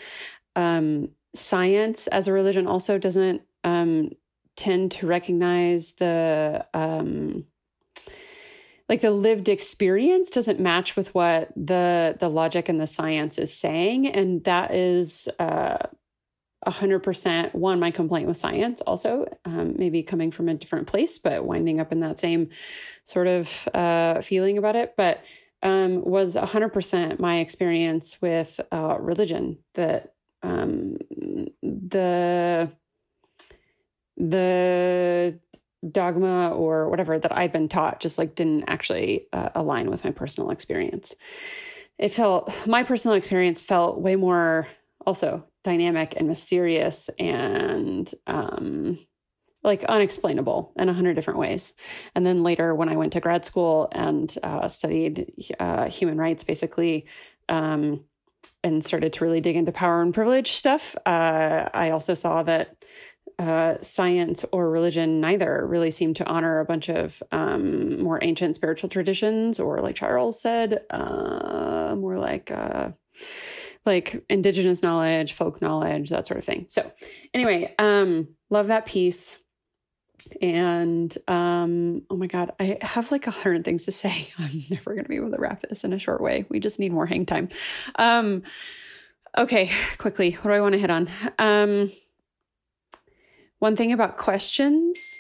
um, science as a religion also doesn't um, tend to recognize the um, like the lived experience doesn't match with what the the logic and the science is saying. And that is uh, one hundred percent, one, my complaint with science also, um, maybe coming from a different place, but winding up in that same sort of uh, feeling about it, but um, was one hundred percent my experience with uh, religion, that um, the the... dogma or whatever that I'd been taught just like didn't actually uh, align with my personal experience. It felt, my personal experience felt way more also dynamic and mysterious and um, like unexplainable in a hundred different ways. And then later when I went to grad school and uh, studied uh, human rights basically, um, and started to really dig into power and privilege stuff, uh, I also saw that Uh, science or religion, neither really seemed to honor a bunch of um, more ancient spiritual traditions, or like Charles said, uh, more like uh, like indigenous knowledge, folk knowledge, that sort of thing. So anyway, um, love that piece. And um, oh my God, I have like a hundred things to say. I'm never going to be able to wrap this in a short way. We just need more hang time. Um, okay, quickly, what do I want to hit on? Um, One thing about questions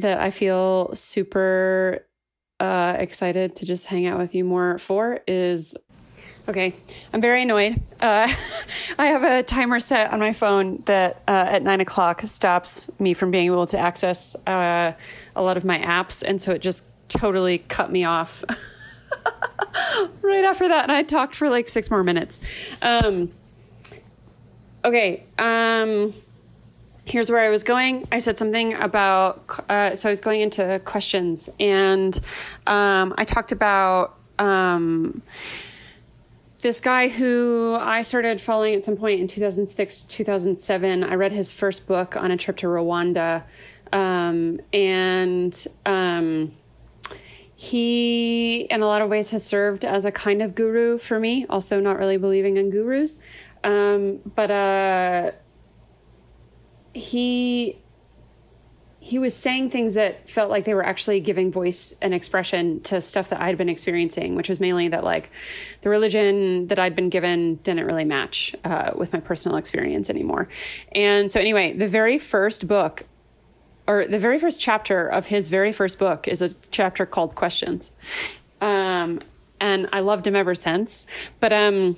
that I feel super uh, excited to just hang out with you more for is, okay, I'm very annoyed. Uh, I have a timer set on my phone that uh, at nine o'clock stops me from being able to access uh, a lot of my apps. And so it just totally cut me off right after that. And I talked for like six more minutes. Um, okay. Um, Here's where I was going. I said something about, uh, so I was going into questions, and um, I talked about um, this guy who I started following at some point in two thousand six, two thousand seven. I read his first book on a trip to Rwanda, um, and um, he, in a lot of ways, has served as a kind of guru for me, also not really believing in gurus, um, but... Uh, He he was saying things that felt like they were actually giving voice and expression to stuff that I'd been experiencing, which was mainly that like the religion that I'd been given didn't really match uh, with my personal experience anymore. And so anyway, the very first book or the very first chapter of his very first book is a chapter called Questions. Um, and I loved him ever since. But um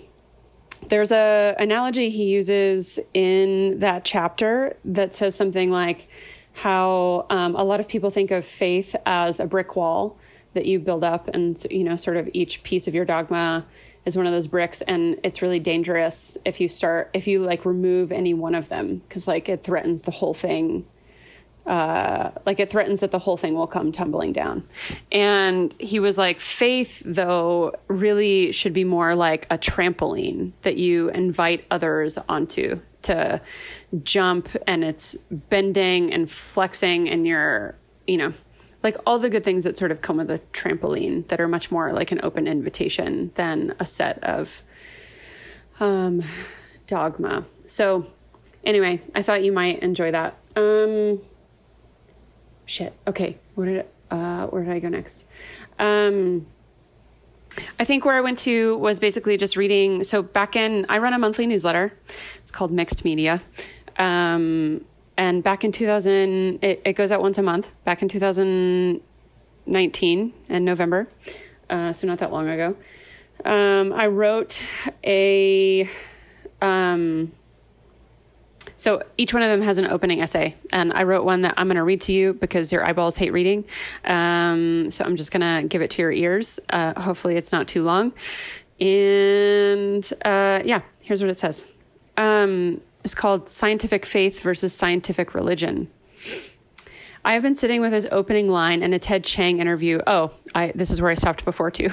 there's a analogy he uses in that chapter that says something like how um, a lot of people think of faith as a brick wall that you build up, and, you know, sort of each piece of your dogma is one of those bricks, and it's really dangerous if you start, if you like remove any one of them, because like it threatens the whole thing. Uh, like it threatens that the whole thing will come tumbling down. And he was like, faith though really should be more like a trampoline that you invite others onto to jump, and it's bending and flexing, and you're, you know, like all the good things that sort of come with a trampoline that are much more like an open invitation than a set of um, dogma. So anyway, I thought you might enjoy that. Um, Shit. Okay. Where did, uh, where did I go next? Um, I think where I went to was basically just reading. So back in, I run a monthly newsletter. It's called Mixed Media. Um, and back in two thousand, it, it goes out once a month. Back in two thousand nineteen in November. Uh, so not that long ago. Um, I wrote a, um, So each one of them has an opening essay, and I wrote one that I'm going to read to you because your eyeballs hate reading. Um, so I'm just going to give it to your ears. Uh, hopefully it's not too long. And uh, yeah, here's what it says. Um, it's called Scientific Faith versus Scientific Religion. I have been sitting with his opening line in a Ted Chiang interview. Oh, I, this is where I stopped before too,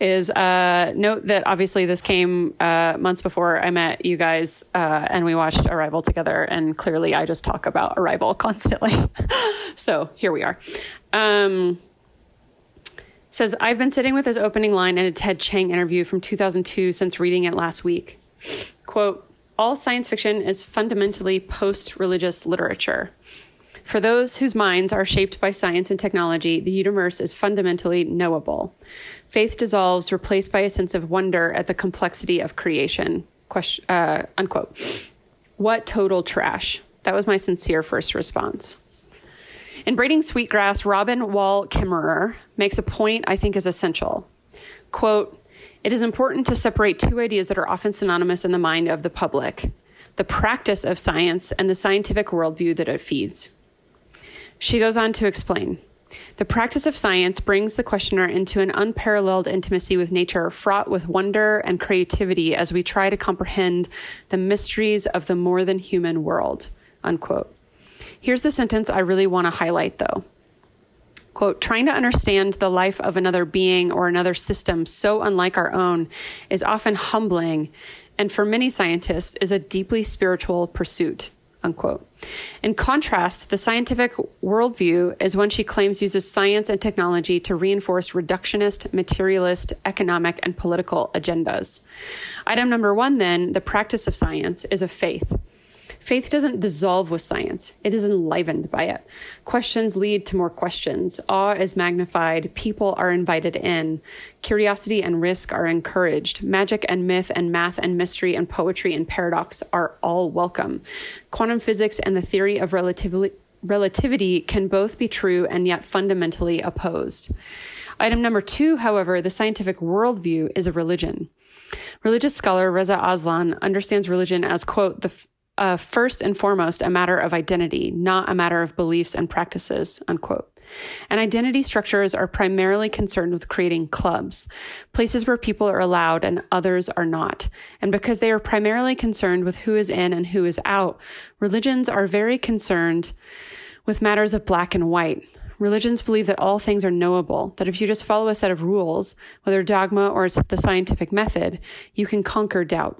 is uh, note that obviously this came uh, months before I met you guys uh, and we watched Arrival together. And clearly I just talk about Arrival constantly. So here we are. Um, says, I've been sitting with his opening line in a Ted Chiang interview from two thousand two since reading it last week. Quote, all science fiction is fundamentally post-religious literature. For those whose minds are shaped by science and technology, the universe is fundamentally knowable. Faith dissolves, replaced by a sense of wonder at the complexity of creation. Question, uh, unquote. What total trash. That was my sincere first response. In Braiding Sweetgrass, Robin Wall Kimmerer makes a point I think is essential. Quote, it is important to separate two ideas that are often synonymous in the mind of the public, the practice of science and the scientific worldview that it feeds. She goes on to explain, the practice of science brings the questioner into an unparalleled intimacy with nature, fraught with wonder and creativity as we try to comprehend the mysteries of the more than human world, unquote. Here's the sentence I really want to highlight, though. Quote, trying to understand the life of another being or another system so unlike our own is often humbling, and for many scientists is a deeply spiritual pursuit. Unquote. In contrast, the scientific worldview is one she claims uses science and technology to reinforce reductionist, materialist, economic, and political agendas. Item number one, then, the practice of science is a faith. Faith doesn't dissolve with science. It is enlivened by it. Questions lead to more questions. Awe is magnified. People are invited in. Curiosity and risk are encouraged. Magic and myth and math and mystery and poetry and paradox are all welcome. Quantum physics and the theory of relativity Relativity can both be true and yet fundamentally opposed. Item number two, however, the scientific worldview is a religion. Religious scholar Reza Aslan understands religion as, quote, the Uh, first and foremost, a matter of identity, not a matter of beliefs and practices, unquote. And identity structures are primarily concerned with creating clubs, places where people are allowed and others are not. And because they are primarily concerned with who is in and who is out, religions are very concerned with matters of black and white. Religions believe that all things are knowable, that if you just follow a set of rules, whether dogma or the scientific method, you can conquer doubt.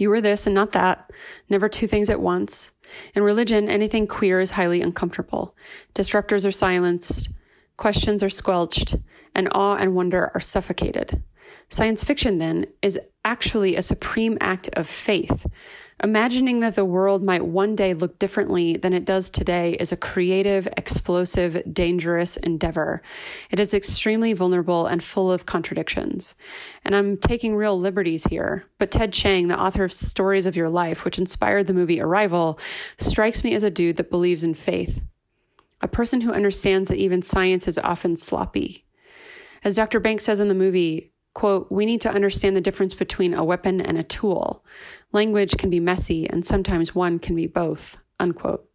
You were this and not that, never two things at once. In religion, anything queer is highly uncomfortable. Disruptors are silenced, questions are squelched, and awe and wonder are suffocated. Science fiction, then, is actually a supreme act of faith. Imagining that the world might one day look differently than it does today is a creative, explosive, dangerous endeavor. It is extremely vulnerable and full of contradictions. And I'm taking real liberties here, but Ted Chiang, the author of Stories of Your Life, which inspired the movie Arrival, strikes me as a dude that believes in faith. A person who understands that even science is often sloppy. As Doctor Banks says in the movie, quote, we need to understand the difference between a weapon and a tool. Language can be messy, and sometimes one can be both, unquote.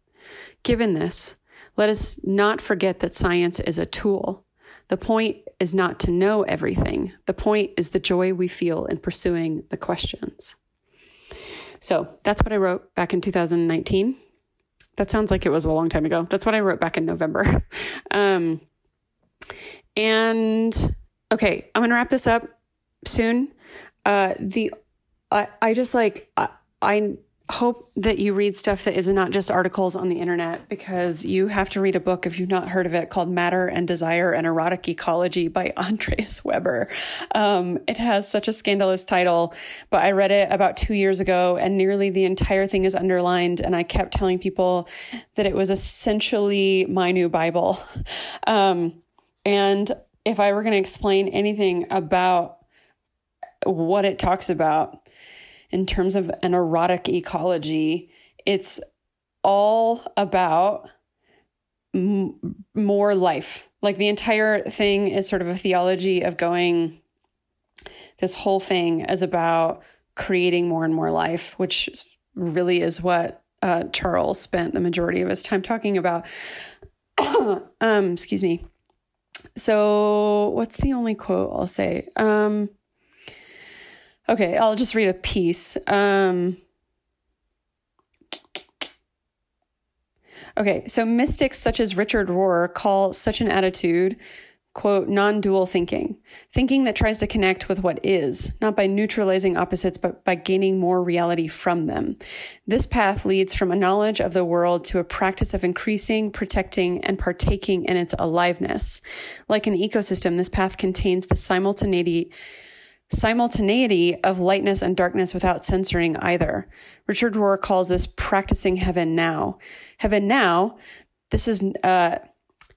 Given this, let us not forget that science is a tool. The point is not to know everything. The point is the joy we feel in pursuing the questions. So that's what I wrote back in two thousand nineteen. That sounds like it was a long time ago. That's what I wrote back in November. um, and... Okay, I'm going to wrap this up soon. Uh, the, I, I just like, I, I hope that you read stuff that is not just articles on the internet, because you have to read a book, if you've not heard of it, called Matter and Desire and Erotic Ecology by Andreas Weber. Um, it has such a scandalous title, but I read it about two years ago and nearly the entire thing is underlined. And I kept telling people that it was essentially my new Bible. Um, and if I were going to explain anything about what it talks about in terms of an erotic ecology, it's all about m- more life. Like the entire thing is sort of a theology of going, this whole thing is about creating more and more life, which really is what uh, Charles spent the majority of his time talking about. um, excuse me. So what's the only quote I'll say? Um, okay, I'll just read a piece. Um, okay, so mystics such as Richard Rohr call such an attitude, quote, non-dual thinking, thinking that tries to connect with what is, not by neutralizing opposites, but by gaining more reality from them. This path leads from a knowledge of the world to a practice of increasing, protecting, and partaking in its aliveness. Like an ecosystem, this path contains the simultaneity simultaneity of lightness and darkness without censoring either. Richard Rohr calls this practicing heaven now. Heaven now, this is... uh.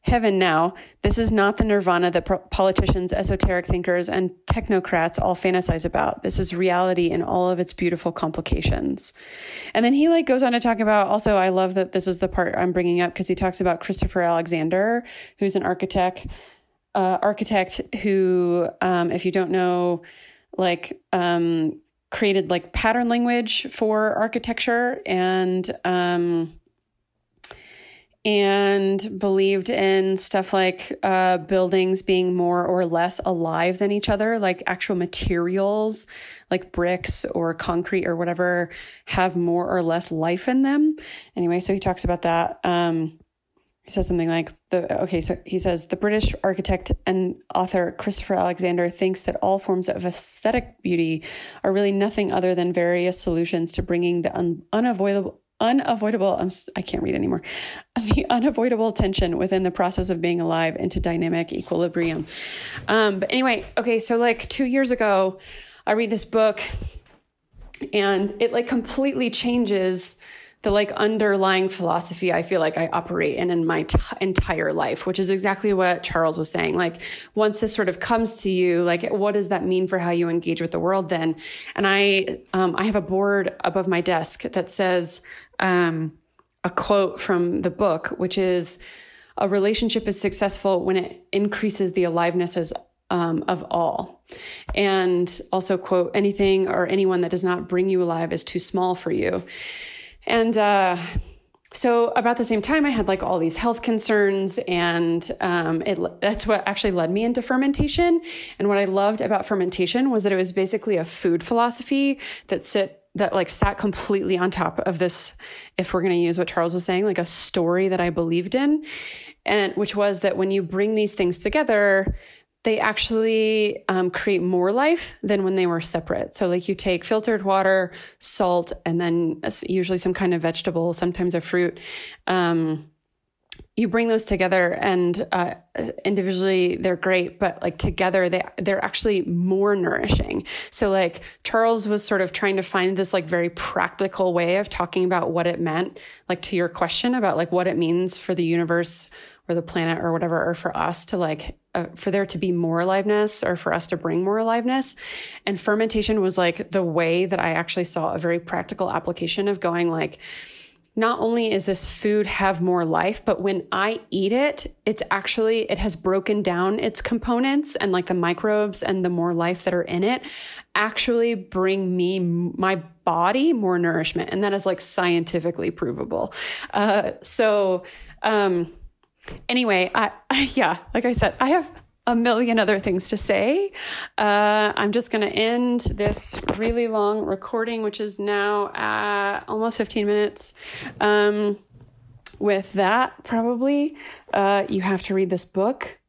Heaven now, this is not the nirvana that politicians, esoteric thinkers, and technocrats all fantasize about. This is reality in all of its beautiful complications. And then he like goes on to talk about, also, I love that this is the part I'm bringing up because he talks about Christopher Alexander, who's an architect, uh, architect who, um, if you don't know, like, um, created like pattern language for architecture and, um, and believed in stuff like uh, buildings being more or less alive than each other, like actual materials like bricks or concrete or whatever have more or less life in them. Anyway, so he talks about that. Um, he says something like, the okay, so he says, the British architect and author Christopher Alexander thinks that all forms of aesthetic beauty are really nothing other than various solutions to bringing the un- unavoidable unavoidable, I'm, I can't read anymore, the unavoidable tension within the process of being alive into dynamic equilibrium. Um, but anyway, okay, so like two years ago, I read this book and it like completely changes the like underlying philosophy I feel like I operate in in my t- entire life, which is exactly what Charles was saying. Like once this sort of comes to you, like what does that mean for how you engage with the world then? And I, um, I have a board above my desk that says, um, a quote from the book, which is, a relationship is successful when it increases the aliveness as Um, of all. And also quote, anything or anyone that does not bring you alive is too small for you. And, uh, so about the same time I had like all these health concerns and, um, it, that's what actually led me into fermentation. And what I loved about fermentation was that it was basically a food philosophy that sit that like sat completely on top of this, if we're going to use what Charles was saying, like a story that I believed in. And which was that when you bring these things together, they actually um, create more life than when they were separate. So like you take filtered water, salt, and then usually some kind of vegetable, sometimes a fruit. Um, you bring those together and uh, individually they're great, but like together they, they're actually more nourishing. So like Charles was sort of trying to find this like very practical way of talking about what it meant, like to your question about like what it means for the universe or the planet or whatever, or for us to like, uh, for there to be more aliveness or for us to bring more aliveness. And fermentation was like the way that I actually saw a very practical application of going like, not only is this food have more life, but when I eat it, it's actually, it has broken down its components and like the microbes and the more life that are in it actually bring me, my body more nourishment. And that is like scientifically provable. Uh, so, um, Anyway, I, yeah, like I said, I have a million other things to say. Uh, I'm just going to end this really long recording, which is now at almost fifteen minutes. Um, with that, probably, uh, you have to read this book.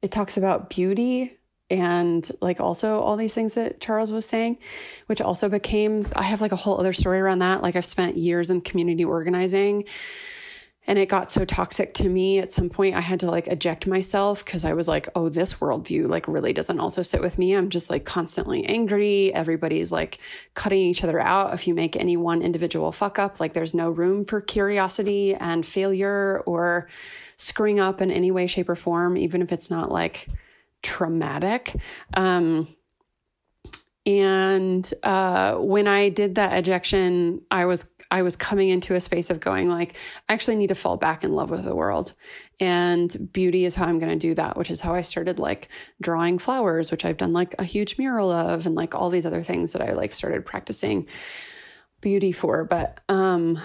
It talks about beauty and like also all these things that Charles was saying, which also became, I have like a whole other story around that. Like I've spent years in community organizing. And it got so toxic to me at some point, I had to like eject myself because I was like, oh, this worldview like really doesn't also sit with me. I'm just like constantly angry. Everybody's like cutting each other out. If you make any one individual fuck up, like there's no room for curiosity and failure or screwing up in any way, shape or form, even if it's not like traumatic. Um, and uh, when I did that ejection, I was I was coming into a space of going like, I actually need to fall back in love with the world. And beauty is how I'm going to do that, which is how I started like drawing flowers, which I've done like a huge mural of, and like all these other things that I like started practicing. beauty for. But um,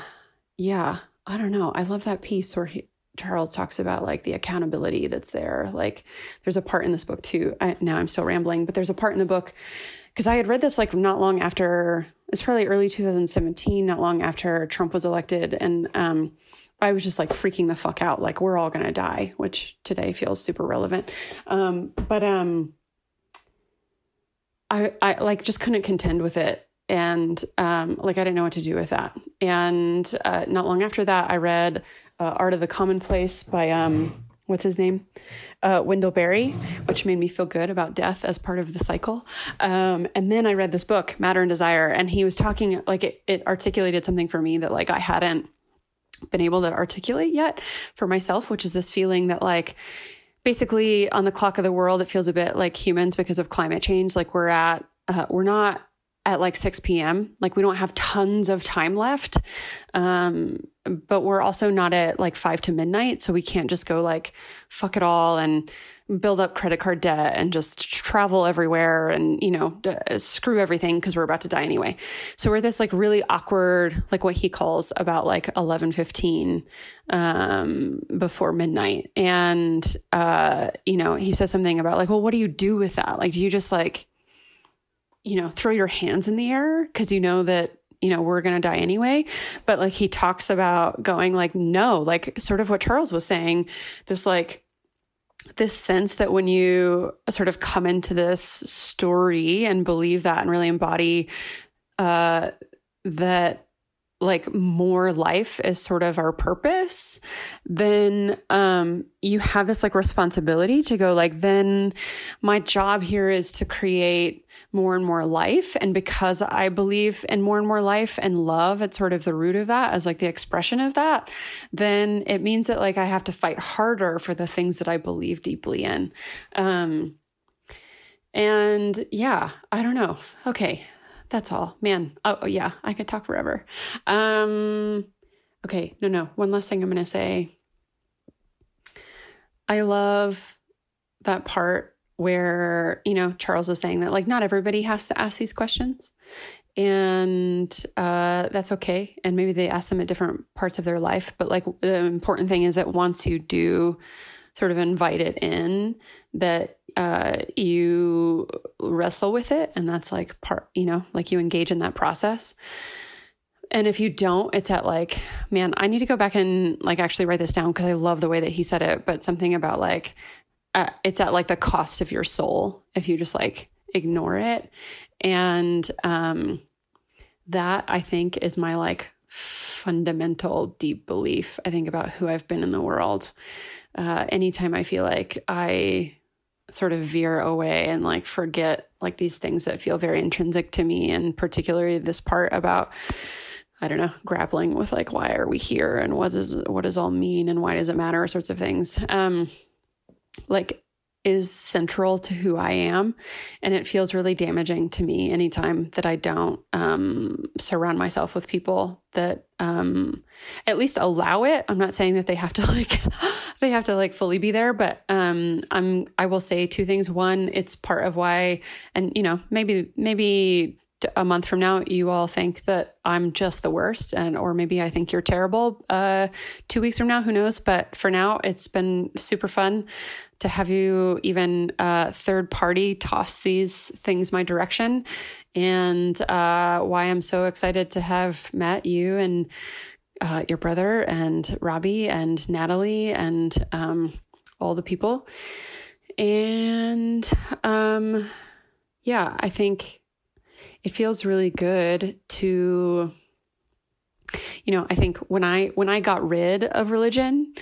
yeah, I don't know. I love that piece where he, Charles talks about like the accountability that's there. Like there's a part in this book too. I, now I'm still rambling, but there's a part in the book because I had read this like not long after, it's probably early two thousand seventeen, not long after Trump was elected. And um, I was just like freaking the fuck out. Like we're all going to die, which today feels super relevant. Um, but um, I, I like just couldn't contend with it. And um, like I didn't know what to do with that. And uh, not long after that, I read Uh, Art of the Commonplace by, um, what's his name? Uh, Wendell Berry, which made me feel good about death as part of the cycle. Um, and then I read this book, Matter and Desire, and he was talking, like it, it articulated something for me that like I hadn't been able to articulate yet for myself, which is this feeling that like, basically on the clock of the world, it feels a bit like humans because of climate change. Like we're at, uh, we're not at like six p.m. Like we don't have tons of time left. Um, but we're also not at like five to midnight. So we can't just go like, fuck it all and build up credit card debt and just travel everywhere and, you know, d- screw everything because we're about to die anyway. So we're this like really awkward, like what he calls about like eleven fifteen um, before midnight. And, uh, you know, he says something about like, well, what do you do with that? Like, do you just like, you know, throw your hands in the air because you know that, you know, we're going to die anyway. But like he talks about going like, no, like sort of what Charles was saying, this like, this sense that when you sort of come into this story and believe that and really embody uh, that like more life is sort of our purpose, then um, you have this like responsibility to go like, then my job here is to create more and more life. And because I believe in more and more life and love at sort of the root of that as like the expression of that, then it means that like I have to fight harder for the things that I believe deeply in. Um, and yeah, I don't know. Okay. That's all, man. Oh yeah. I could talk forever. Um, okay. No, no. One last thing I'm going to say. I love that part where, you know, Charles is saying that like, not everybody has to ask these questions and, uh, that's okay. And maybe they ask them at different parts of their life, but like the important thing is that once you do sort of invite it in, that Uh, you wrestle with it. And that's like part, you know, like you engage in that process. And if you don't, it's at like, man, I need to go back and like actually write this down because I love the way that he said it. But something about like, uh, it's at like the cost of your soul if you just like ignore it. And um, that I think is my like fundamental deep belief, I think, about who I've been in the world. Uh, anytime I feel like I sort of veer away and like forget like these things that feel very intrinsic to me, and particularly this part about, I don't know, grappling with like, why are we here and what does what does all mean and why does it matter, sorts of things, um like is central to who I am. And it feels really damaging to me anytime that I don't um surround myself with people that um at least allow it. I'm not saying that they have to like they have to like fully be there, but um, I'm, I will say two things. One, it's part of why, and you know, maybe, maybe a month from now, you all think that I'm just the worst, and, or maybe I think you're terrible, uh, two weeks from now, who knows? But for now, it's been super fun to have you even, uh, third party toss these things my direction, and, uh, why I'm so excited to have met you and, Uh, your brother and Robbie and Natalie and um, all the people. And um, yeah, I think it feels really good to, you know, I think when I, when I got rid of religion,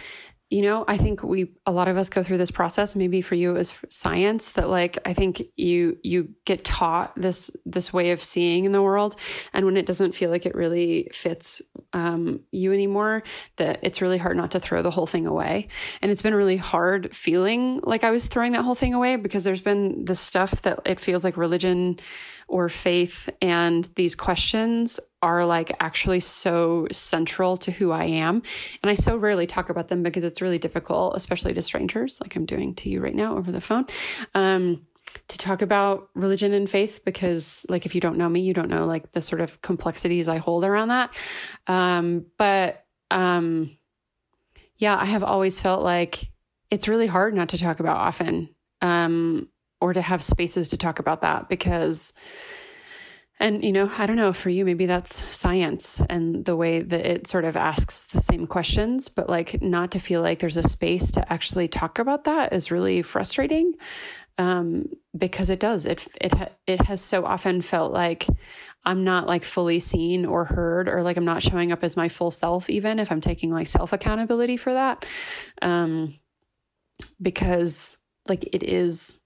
you know, I think we, a lot of us go through this process. Maybe for you it was science, that like, I think you, you get taught this, this way of seeing in the world. And when it doesn't feel like it really fits um, you anymore, that it's really hard not to throw the whole thing away. And it's been really hard feeling like I was throwing that whole thing away, because there's been the stuff that it feels like religion or faith and these questions are like actually so central to who I am. And I so rarely talk about them because it's really difficult, especially to strangers, like I'm doing to you right now over the phone. Um, to talk about religion and faith, because like, if you don't know me, you don't know like the sort of complexities I hold around that. Um, but um, yeah, I have always felt like it's really hard not to talk about often, um, or to have spaces to talk about that, because, and, you know, I don't know, for you, maybe that's science and the way that it sort of asks the same questions, but like not to feel like there's a space to actually talk about that is really frustrating. Um, because it does, it, it, it has so often felt like I'm not like fully seen or heard, or like I'm not showing up as my full self, even if I'm taking like self accountability for that. Um, because like it is,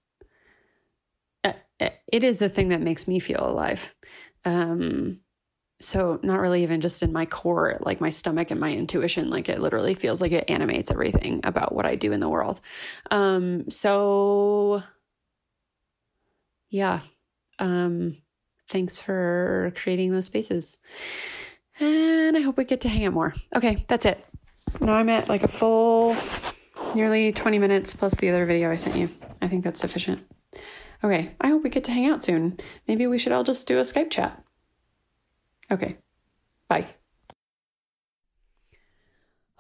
it is the thing that makes me feel alive. Um, so not really even just in my core, like my stomach and my intuition, like it literally feels like it animates everything about what I do in the world. Um, so yeah. Um, thanks for creating those spaces, and I hope we get to hang out more. Okay. That's it. Now I'm at like a full nearly twenty minutes plus the other video I sent you. I think that's sufficient. Okay, I hope we get to hang out soon. Maybe we should all just do a Skype chat. Okay, bye.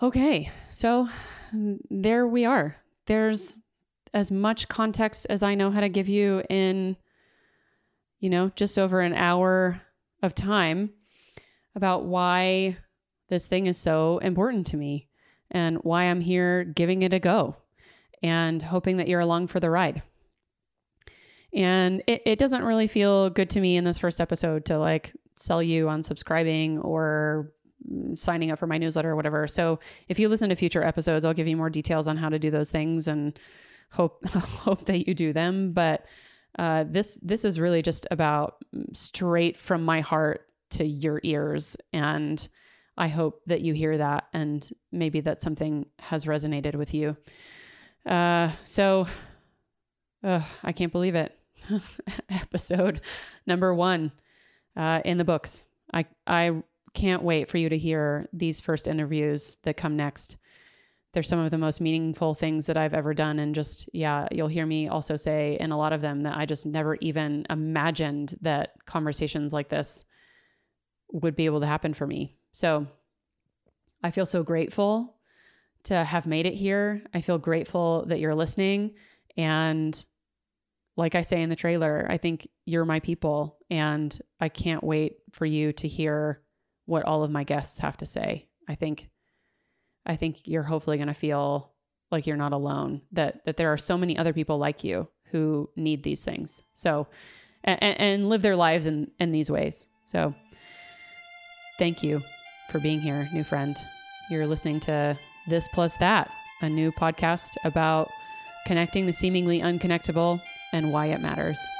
Okay, so there we are. There's as much context as I know how to give you in, you know, just over an hour of time about why this thing is so important to me and why I'm here giving it a go and hoping that you're along for the ride. And it, it doesn't really feel good to me in this first episode to like sell you on subscribing or signing up for my newsletter or whatever. So if you listen to future episodes, I'll give you more details on how to do those things and hope, hope that you do them. But, uh, this, this is really just about straight from my heart to your ears. And I hope that you hear that, and maybe that something has resonated with you. Uh, so Ugh, I can't believe it. Episode number one uh, in the books. I I can't wait for you to hear these first interviews that come next. They're some of the most meaningful things that I've ever done. And just, yeah, you'll hear me also say in a lot of them that I just never even imagined that conversations like this would be able to happen for me. So I feel so grateful to have made it here. I feel grateful that you're listening. And like I say in the trailer, I think you're my people, and I can't wait for you to hear what all of my guests have to say. I think, I think you're hopefully going to feel like you're not alone, that, that there are so many other people like you who need these things. So, and, and live their lives in, in these ways. So thank you for being here, new friend. You're listening to This Plus That, a new podcast about connecting the seemingly unconnectable and why it matters.